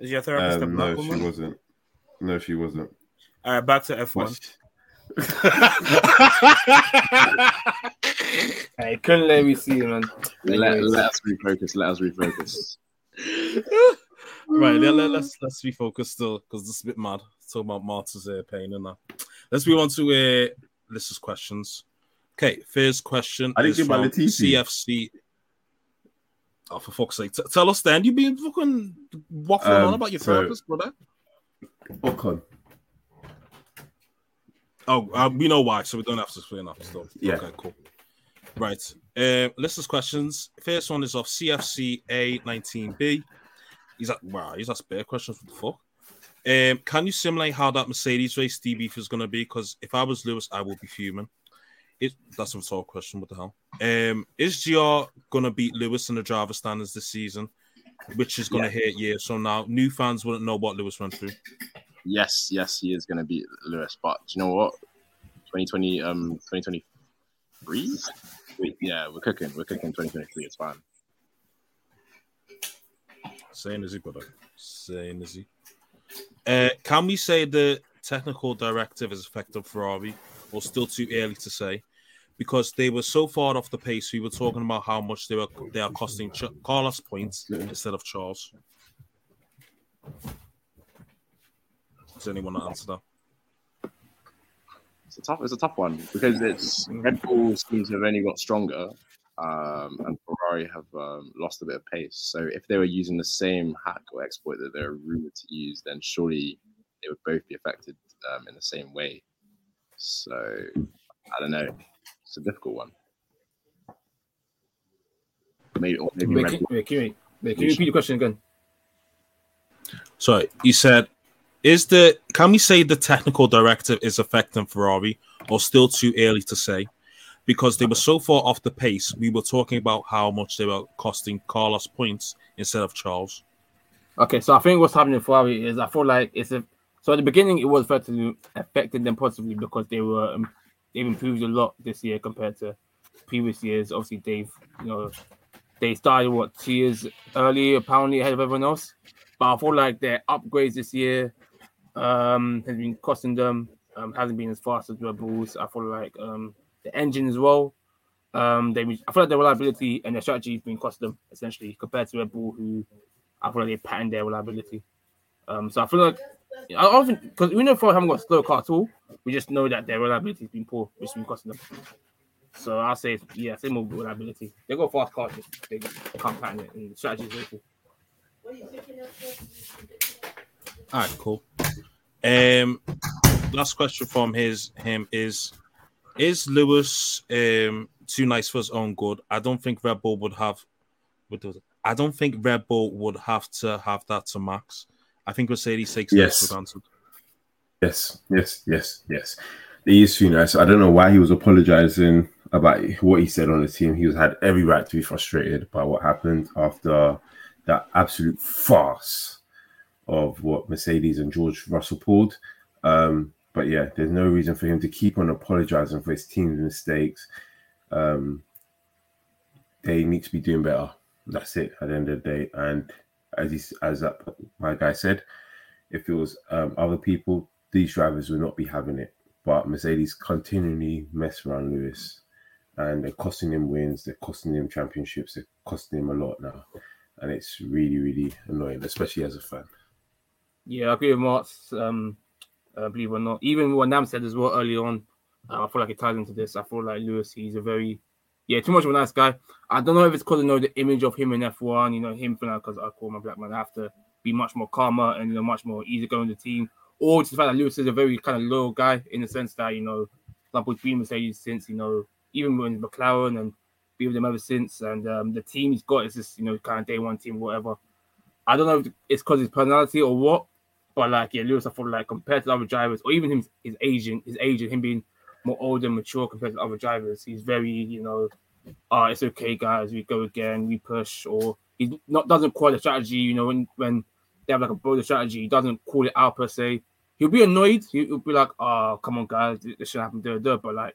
Is your therapist a black woman? No, she wasn't. All right, back to F1. Hey, couldn't let me see, man. Let us refocus. Right, let's refocus still, because this is a bit mad. Talking about Martyr's pain and that. Let's move on to listeners' questions. Okay, first question is from CFC. Oh, for fuck's sake. Tell us, Dan, you've been fucking waffling on about your therapist, brother. Ocon. We know why, so we don't have to explain that stuff. Yeah. Okay, cool. Right. Listeners' questions. First one is off CFC A19B. He's asked bare questions. What the fuck? Can you simulate how that Mercedes race debrief is going to be? Because if I was Lewis, I would be fuming. That's a tough question. What the hell? Is GR going to beat Lewis in the driver standards this season? Which is going to hurt years from now. New fans wouldn't know what Lewis went through. Yes, he is going to beat Lewis, but do you know what? 2023? Yeah, we're cooking 2023, it's fine. Saying is he, brother. Can we say the technical directive is effective for Ferrari, or still too early to say? Because they were so far off the pace, we were talking about how much they are costing Carlos points instead of Charles. Does anyone answer that? It's a tough one because it's Red Bull seems to have only got stronger, and Ferrari have lost a bit of pace. So if they were using the same hack or exploit that they're rumored to use, then surely they would both be affected in the same way. So I don't know. It's a difficult one. Maybe can you repeat the question again? So you said, can we say the technical directive is affecting Ferrari, or still too early to say? Because they were so far off the pace, we were talking about how much they were costing Carlos points instead of Charles. Okay, so I think what's happening in Ferrari is I feel like so at the beginning it was affecting them positively because they were they've improved a lot this year compared to previous years. Obviously, they started 2 years early, apparently ahead of everyone else. But I feel like their upgrades this year has been costing them. Hasn't been as fast as Red Bull's. I feel like the engine as well. I feel like their reliability and their strategy has been costing them essentially compared to Red Bull, who I feel like they patterned their reliability. So I feel like I often because we know Ferrari haven't got slow car at all. We just know that their reliability has been poor, which has been costing them. So I'll say say more reliability. They got fast cars, they can't pattern it, and the strategy is awful. All right, cool. Last question from him is Lewis too nice for his own good? I don't think Red Bull would have to have that to Max. I think Mercedes takes that for granted. Yes. He is too nice. I don't know why he was apologizing about what he said on the team. He had every right to be frustrated by what happened after that absolute farce of what Mercedes and George Russell pulled. But yeah, there's no reason for him to keep on apologizing for his team's mistakes. They need to be doing better. That's it at the end of the day. And as my guy said, if it was other people, these drivers would not be having it. But Mercedes continually mess around Lewis, and they're costing him wins, they're costing him championships, they're costing him a lot now. And it's really, really annoying, especially as a fan. Yeah, I agree with Martz, believe it or not. Even what Nam said as well early on, I feel like it ties into this. I feel like Lewis, he's too much of a nice guy. I don't know if it's because the image of him in F1, him feeling like, because I call my black man, I have to be much more calmer and much more easy going to the team. Or just the fact that Lewis is a very kind of loyal guy in the sense that, for example, he's been Mercedes since, even when McLaren and been with them ever since. And the team he's got is this, kind of day one team, whatever. I don't know if it's because of his personality or what, but Lewis, I feel like compared to other drivers, or even his agent, him being more older and mature compared to other drivers, he's very, it's okay, guys, we go again, we push, or he doesn't call the strategy, when they have a broader strategy, he doesn't call it out per se. He'll be annoyed. He'll be like, "Oh, come on, guys, this should happen." But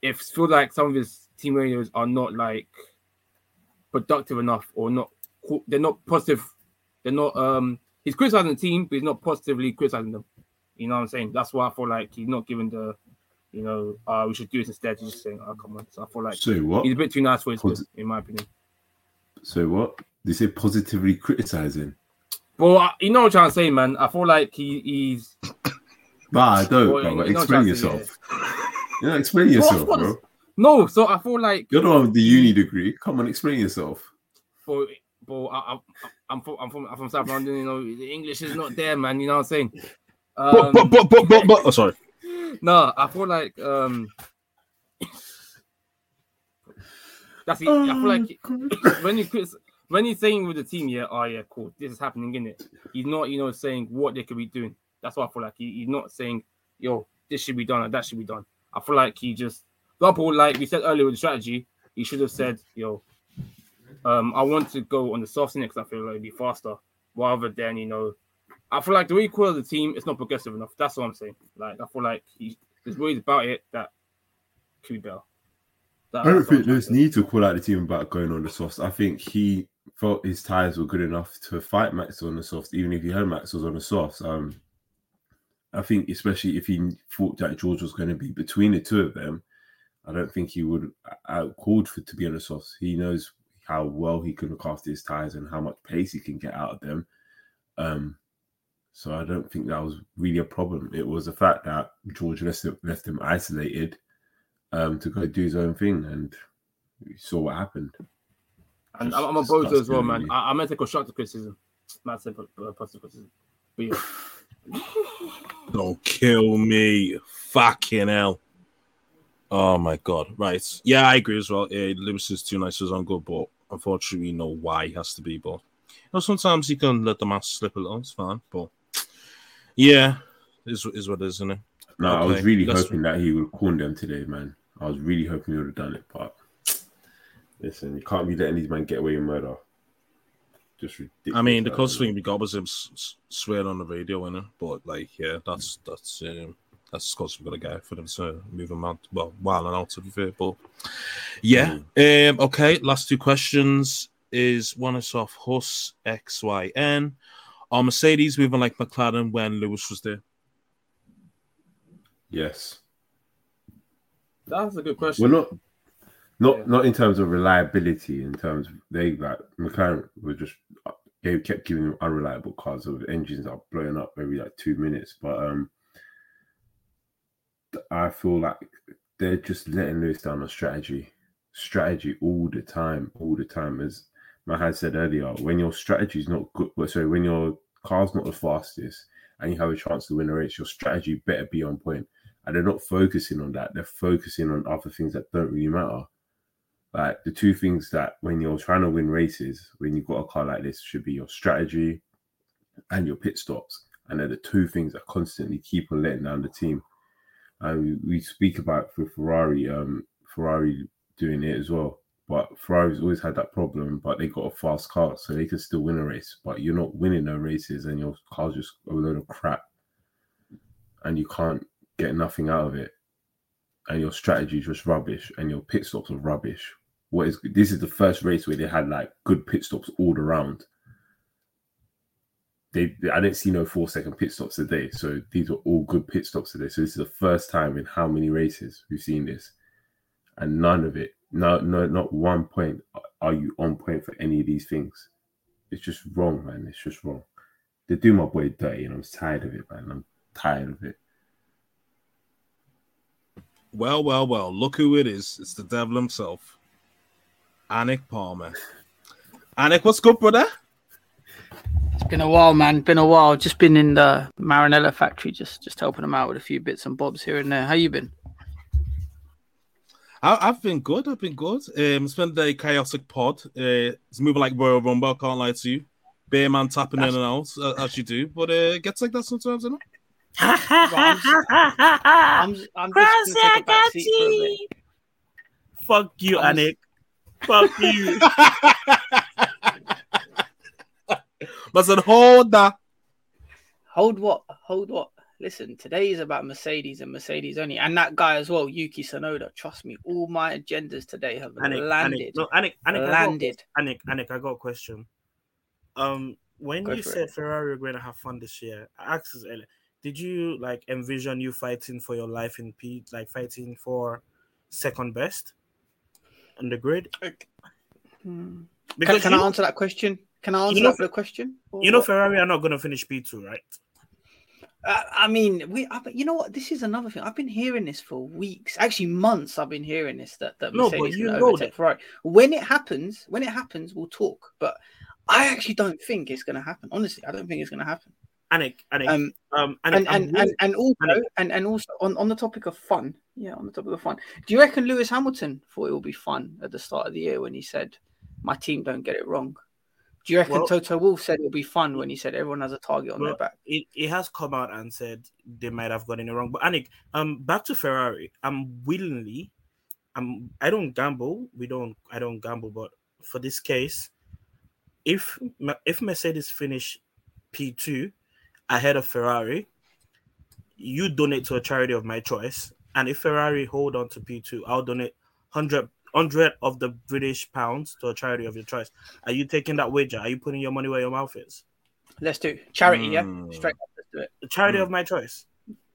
if it feels like some of his teammates are not productive enough, or not, they're not positive. They're not. He's criticizing the team, but he's not positively criticizing them. You know what I'm saying? That's why I feel like he's not giving the, we should do this instead. He's just saying, "Oh, come on." So I feel like he's a bit too nice for his good, in my opinion. So what? They say positively criticizing. Well, you know what I'm saying, man. I feel like he's. Nah, I don't. Explain yourself. Explain yourself, bro. No, so I feel like you're not with the uni degree. Come on, explain yourself. But I'm from South London. The English is not there, man. You know what I'm saying? Sorry. No, I feel like that's it. I feel like when he's saying with the team, cool, this is happening, innit? He's not, saying what they could be doing. That's why I feel like he's not saying, this should be done or that should be done. I feel like he just, for example, like we said earlier with the strategy, he should have said, I want to go on the soft because I feel like it'd be faster, rather than, I feel like the way he calls the team, it's not progressive enough. That's what I'm saying. I feel like there's worries about it that could be better. I don't think Lewis needs to call out the team about going on the softs. I think he felt his tires were good enough to fight Max on the softs, even if he heard Max was on the softs. I think especially if he thought that George was going to be between the two of them, I don't think he would have called for to be on the softs. He knows how well he can look after his tires and how much pace he can get out of them. So I don't think that was really a problem. It was the fact that George left him isolated to go do his own thing, and we saw what happened. And I'm a bozo as well, man. I meant to constructive criticism. Matt said positive criticism. But yeah. Don't kill me. Fucking hell. Oh, my God. Right. Yeah, I agree as well. Yeah, Lewis is too nice as on good, but unfortunately, no why he has to be. But you know, sometimes you can let the mask slip a little. It's fine. But yeah, is what it is, isn't it? No, okay. I was really hoping that he would have cornered them today, man. I was really hoping he would have done it, but listen, you can't be letting these men get away with murder. Just ridiculous. I mean, the closest thing we got was him swearing on the radio, innit? But like, yeah, that's close we got a guy for them to move him out. Well, while and out to be fair, but yeah. Okay, last two questions is one is off Hus XYN. Are Mercedes moving like McLaren when Lewis was there? Yes. That's a good question. We're not in terms of reliability. In terms of McLaren was just they kept giving them unreliable cars. So the engines are blowing up every 2 minutes. But I feel like they're just letting Lewis down on strategy all the time. As Mahan said earlier, when your strategy is not good, when your car's not the fastest and you have a chance to win a race, your strategy better be on point. And they're not focusing on that. They're focusing on other things that don't really matter. Like the two things that when you're trying to win races, when you've got a car like this, should be your strategy and your pit stops. And they're the two things that constantly keep on letting down the team. And we speak about for Ferrari, Ferrari doing it as well. But Ferrari's always had that problem, but they got a fast car, so they can still win a race. But you're not winning no races and your car's just a load of crap. And you can't get nothing out of it, and your strategy is just rubbish, and your pit stops are rubbish. This is the first race where they had like good pit stops all around. I didn't see no 4-second pit stops today, so these were all good pit stops today. So this is the first time in how many races we've seen this, and none of it, not one point are you on point for any of these things. It's just wrong, man. It's just wrong. They do my boy dirty, and I'm tired of it, man. I'm tired of it. Well, look who it is. It's the devil himself. Anik Palmer. Anik, what's good, brother? It's been a while, man. Been a while. Just been in the Marinella factory, just helping them out with a few bits and bobs here and there. How you been? I've been good. It's been a chaotic pod. It's moving like Royal Rumble, I can't lie to you. Bear man tapping in and out, as you do. But it gets like that sometimes, isn't it? I'm just gonna take a back seat for a bit. Fuck you, Anik. Fuck you. But hold that. Hold what? Listen, today is about Mercedes and Mercedes only, and that guy as well, Yuki Tsunoda. Trust me, all my agendas today have landed. Anik, I got a question. When you said Ferrari were going to have fun this year, I asked this earlier. Did you envision you fighting for your life in P, fighting for second best on the grid? Because can I answer that question? Can I answer that question? Ferrari are not going to finish P2, right? You know what? This is another thing. I've been hearing this for weeks, actually months. I've been hearing this that Mercedes is going to overtake Ferrari. When it happens, we'll talk. But I actually don't think it's going to happen. Honestly, I don't think it's going to happen. Anik. And also on the topic of fun, do you reckon Lewis Hamilton thought it would be fun at the start of the year when he said, "My team don't get it wrong"? Do you reckon Toto Wolff said it'll be fun when he said everyone has a target on their back? It has come out and said they might have gotten it wrong. But Anik, back to Ferrari. I don't gamble. I don't gamble. But for this case, if Mercedes finish P2 ahead of Ferrari, you donate to a charity of my choice. And if Ferrari hold on to P2, I'll donate 100 of the British pounds to a charity of your choice. Are you taking that wager? Are you putting your money where your mouth is? Let's do charity, yeah? Straight up, let's do it. The charity of my choice?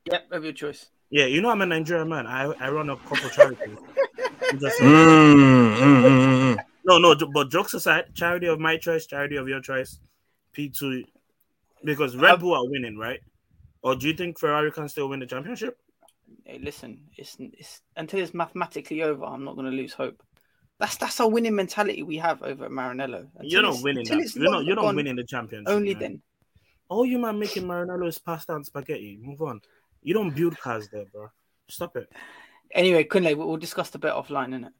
Yep, of your choice. Yeah, you know I'm a Nigerian man. I run a couple charities. No, but jokes aside, charity of my choice, charity of your choice, P2. Because Red Bull are winning, right? Or do you think Ferrari can still win the championship? Hey, listen, it's until it's mathematically over, I'm not going to lose hope. That's our winning mentality we have over at Maranello. You're not winning that. You're not winning the championship. Only man. Then. All you man making Maranello is pasta and spaghetti. Move on. You don't build cars there, bro. Stop it. Anyway, Kunle, we'll discuss the bet offline, innit?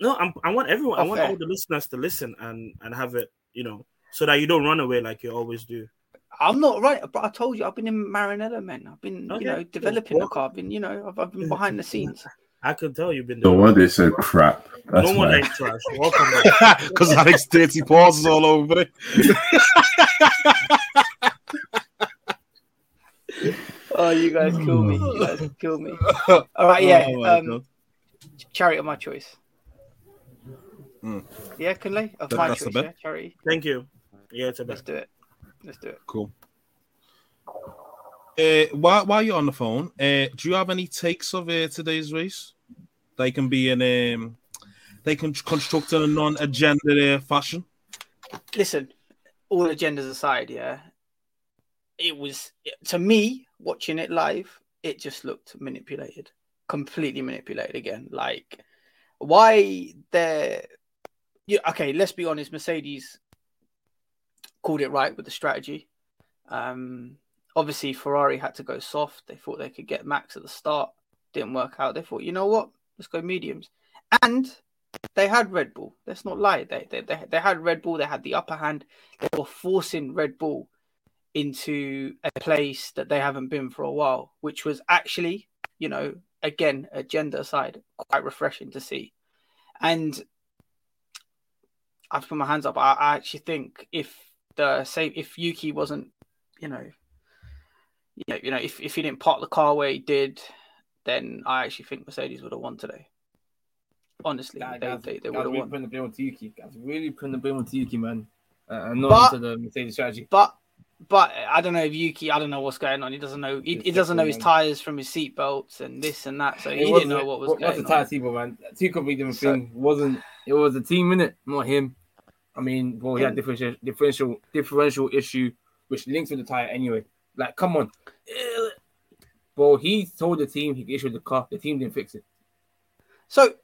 No, I want all the listeners to listen and have it, you know, so that you don't run away like you always do. I'm not right, but I told you I've been in Maranello, man. I've been, developing the car. I've been, I've been behind the scenes. I could tell you've been doing. No wonder they said crap. That's no one likes trash. Welcome back. Because Alex dirty pauses all over it. Oh, you guys kill me. All right, yeah. Charity of my choice. Mm. Yeah, Kunle? Of my choice, yeah, charity. Thank you. Yeah, it's a bet. Let's do it. Cool. While you're on the phone, do you have any takes of today's race? They can be in, they can construct in a non-agenda fashion. Listen, all agendas aside, yeah, it was, to me, watching it live, it just looked manipulated, completely manipulated again. Like, why they're... Yeah, okay, let's be honest, Mercedes called it right with the strategy. Obviously, Ferrari had to go soft. They thought they could get Max at the start. Didn't work out. They thought, you know what? Let's go mediums. And they had Red Bull. Let's not lie. They had Red Bull. They had the upper hand. They were forcing Red Bull into a place that they haven't been for a while, which was actually, again, agenda aside, quite refreshing to see. And I've put my hands up. I actually think if Yuki wasn't, if he didn't park the car where he did, then I actually think Mercedes would have won today. Honestly, they would have won. That's really putting the blame on to Yuki, man. And not to the Mercedes strategy. But I don't know if Yuki, I don't know what's going on. He doesn't know. He doesn't know his tires from his seat belts and this and that. So he didn't know what was going on. What's the tire seatbelt, man? Two completely different things. It was the team, innit? Not him. I mean, he had differential issue, which links with the tire anyway. Like, come on. Well, he told the team he issued the car. The team didn't fix it. So,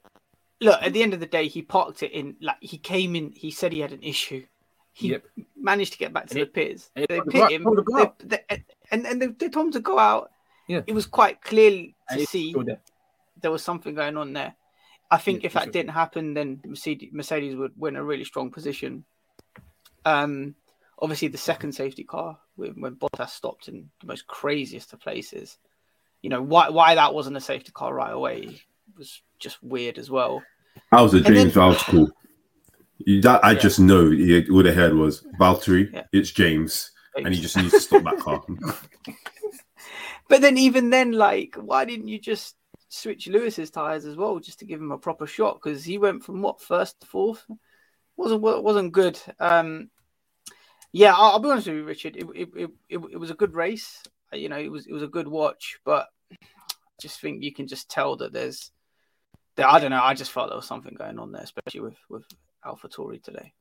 look, at the end of the day, he parked it in. Like, he came in. He said he had an issue. He managed to get back to the pits. They pit him. They told him to go out. Yeah. It was quite clear to see there was something going on there. I think if that didn't happen, then Mercedes would win a really strong position. Obviously, the second safety car, when Bottas stopped in the most craziest of places, why that wasn't a safety car right away was just weird as well. That was a James Vowles call. That I just know all they heard was Valtteri, it's James, and he just needs to stop that car. But then even then, like, why didn't you just switch Lewis's tyres as well just to give him a proper shot? Because he went from, first to fourth? Wasn't good. Yeah, I'll be honest with you, Richard. It was a good race. It was a good watch, but I just think you can just tell that I don't know. I just felt there was something going on there, especially with AlphaTauri today.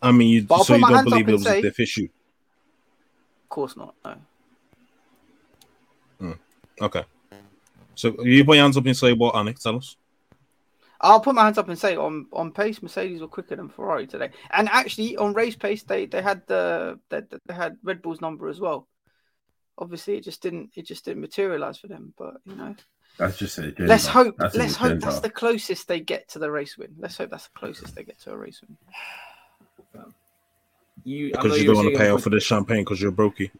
I mean, so you don't believe it was a diff issue? Of course not. No. Okay. So you put your hands up and say what, Anik? Tell us. I'll put my hands up and say on pace, Mercedes were quicker than Ferrari today, and actually on race pace, they had Red Bull's number as well. Obviously, it just didn't materialize for them. But that's just it. Let's hope that's the closest they get to the race win. Let's hope that's the closest they get to a race win. Because you don't want to pay off for this champagne because you're brokey.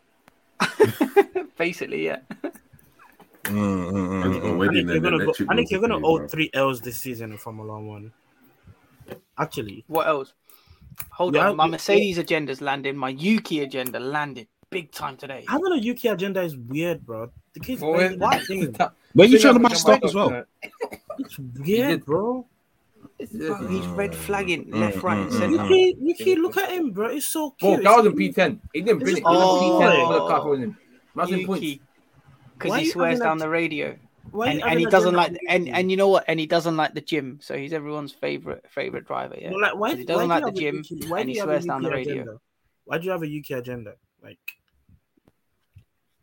Basically, yeah. I think you're going to owe 3 L's this season in Formula 1. Actually. What else? Hold on. My Mercedes agenda's landed. My Yuki agenda landed big time today. I don't know. Yuki agenda is weird, bro. The kids... Where are you trying to match stock as well? It's weird, bro. Bro, he's red flagging left, right, and centre. Yuki, look at him, bro. It's so cute. Oh, that was a P10. He didn't bring it. P10. Yuki. Because he swears down the radio, and he doesn't like, and you know what, and he doesn't like the gym, so he's everyone's favorite driver. Yeah, well, like, why he doesn't like the gym, and he swears down the radio. Why do you have a UK agenda? Like,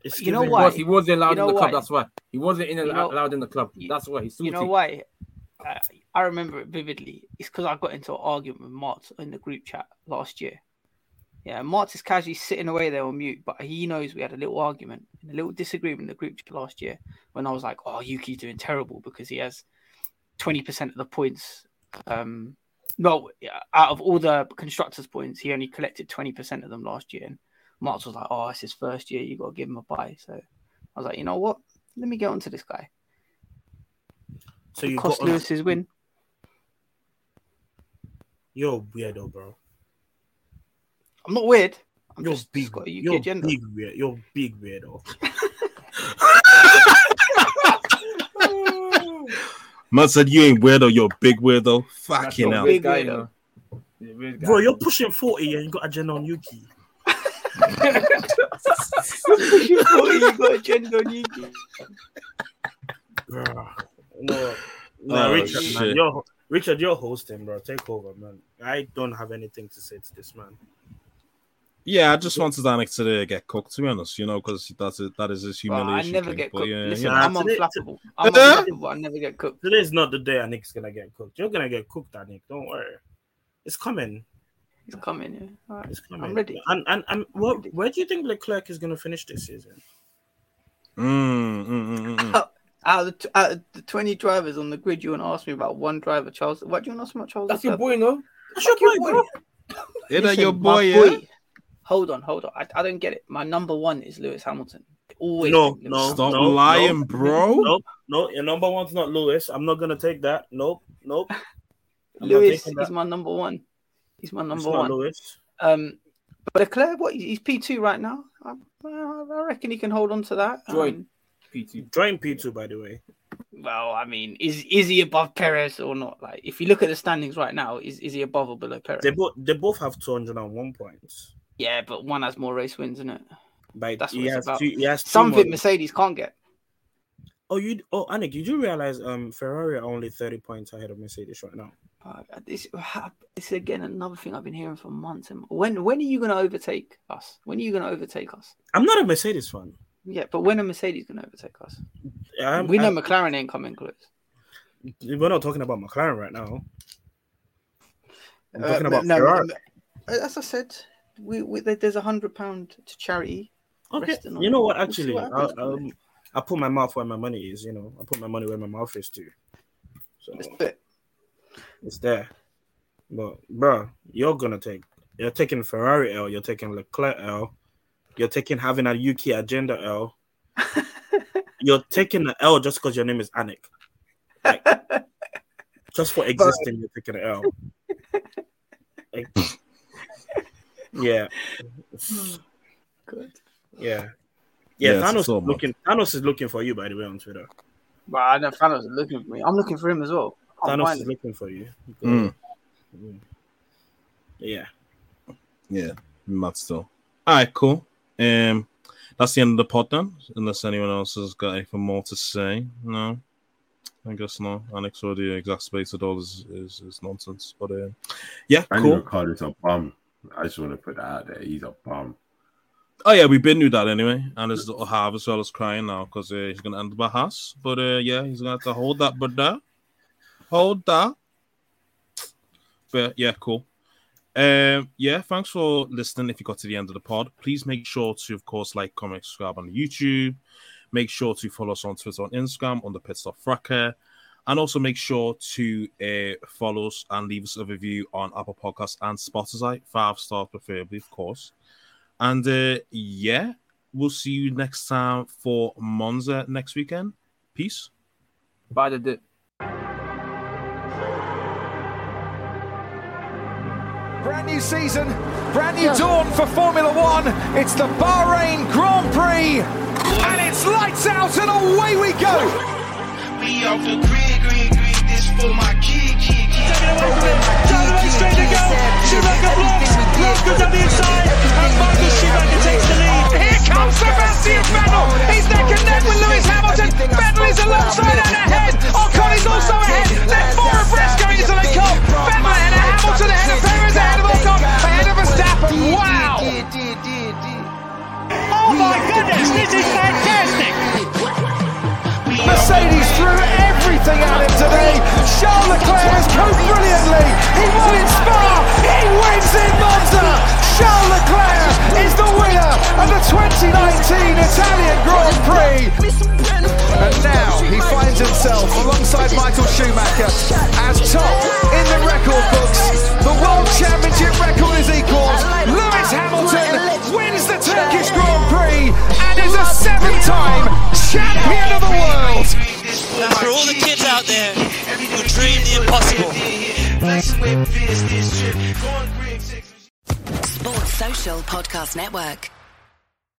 it's, you know why? He wasn't allowed in the club. That's why he wasn't allowed in the club. That's why he's salty. You know why? I remember it vividly. It's because I got into an argument with Martz in the group chat last year. Yeah, Martz is casually sitting away there on mute, but he knows we had a little argument, a little disagreement in the group chat last year when I was like, oh, Yuki's doing terrible because he has 20% of the points. No, out of all the constructors' points, he only collected 20% of them last year. And Martz was like, oh, it's his first year. You got to give him a bye. So I was like, you know what? Let me get onto this guy. So you cost Lewis his win. You're a weirdo, bro. I'm not weird. You're a big weirdo. Man said you ain't weirdo. You're a big weirdo. Fucking hell, bro. You're pushing 40 and you got agenda on Yuki. You're pushing 40. You got agenda on Yuki. Bro. No, Richard, man, you're hosting, bro. Take over, man. I don't have anything to say to this, man. Yeah, I just wanted Anik to get cooked, to be honest, you know, because that is his humiliation. I never get cooked. Listen, I'm unflappable. I'm unflappable. I never get cooked. Today's not the day Anik's going to get cooked. You're going to get cooked, Anik. Don't worry. It's coming. It's coming, yeah. All right. It's coming. I'm ready. And where do you think Leclerc is going to finish this season? Out of the 20 drivers on the grid, you want to ask me about one driver, Charles. What do you want to ask me about Charles? That's your boy, no? That's your boy, bro. Is that your boy, yeah? Hold on. I don't get it. My number one is Lewis Hamilton. Always. No. Stop lying, bro. No, your number one's not Lewis. I'm not going to take that. Nope. Lewis is my number one. He's my number one. Not Lewis. But Leclerc, he's P2 right now. I reckon he can hold on to that. Join P2. Join P2, by the way. Well, I mean, is he above Perez or not? Like, if you look at the standings right now, is he above or below Perez? They both have 201 points. Yeah, but one has more race wins, isn't it? But that's what it's about. Something Mercedes can't get. Oh, Anik, you do realize Ferrari are only 30 points ahead of Mercedes right now. This again another thing I've been hearing for months. When are you going to overtake us? I'm not a Mercedes fan. Yeah, but when are Mercedes going to overtake us? We know McLaren ain't coming close. We're not talking about McLaren right now. I'm talking about Ferrari. As I said. There's £100 to charity. Okay, you know what? Actually, I put my mouth where my money is. You know, I put my money where my mouth is too. So it's there. But bro, you're taking Ferrari L. You're taking Leclerc L. You're taking having a UK agenda L. You're taking an L just because your name is Anik. Like, just for existing, you're taking an L. Like, yeah. Good. Yeah. Thanos is looking for you, by the way, on Twitter. But I know Thanos is looking for me. I'm looking for him as well. Thanos is looking for you. Yeah. Mad still. All right, cool. That's the end of the pod then. Unless anyone else has got anything more to say, no. I guess not. Anik's already exacerbated all his nonsense. But yeah, I cool. Ricardo's a bum. I just want to put that out there. He's a bum. Oh, yeah, we've been through that anyway. And his little half as well is crying now because he's going to end up a house. But yeah, he's going to have to hold that, brother. Hold that. But yeah, cool. Yeah, thanks for listening. If you got to the end of the pod, please make sure to, of course, like, comment, subscribe on YouTube. Make sure to follow us on Twitter and Instagram on the Pit Stop Fracker. And also make sure to follow us and leave us a review on Apple Podcasts and Spotify. 5 stars preferably, of course. And yeah, we'll see you next time for Monza next weekend. Peace. Bye, the dip. Brand new season, brand new dawn for Formula One. It's the Bahrain Grand Prix. And it's lights out and away we go. We off the green, this for my kid. Taking away from him, down the straight to go. Schumacher blocks, Lance goes up the inside, and Michael Schumacher takes the lead. Here comes Sebastian Vettel, he's neck and neck with Lewis Hamilton. Vettel is alongside and ahead, Ocon is also ahead, left four abreast going into the cup. Vettel ahead of Hamilton, ahead of Perez, ahead of Ocon, ahead of Verstappen, wow! champion of the world! For all the kids out there who dream the impossible. Sports Social Podcast Network.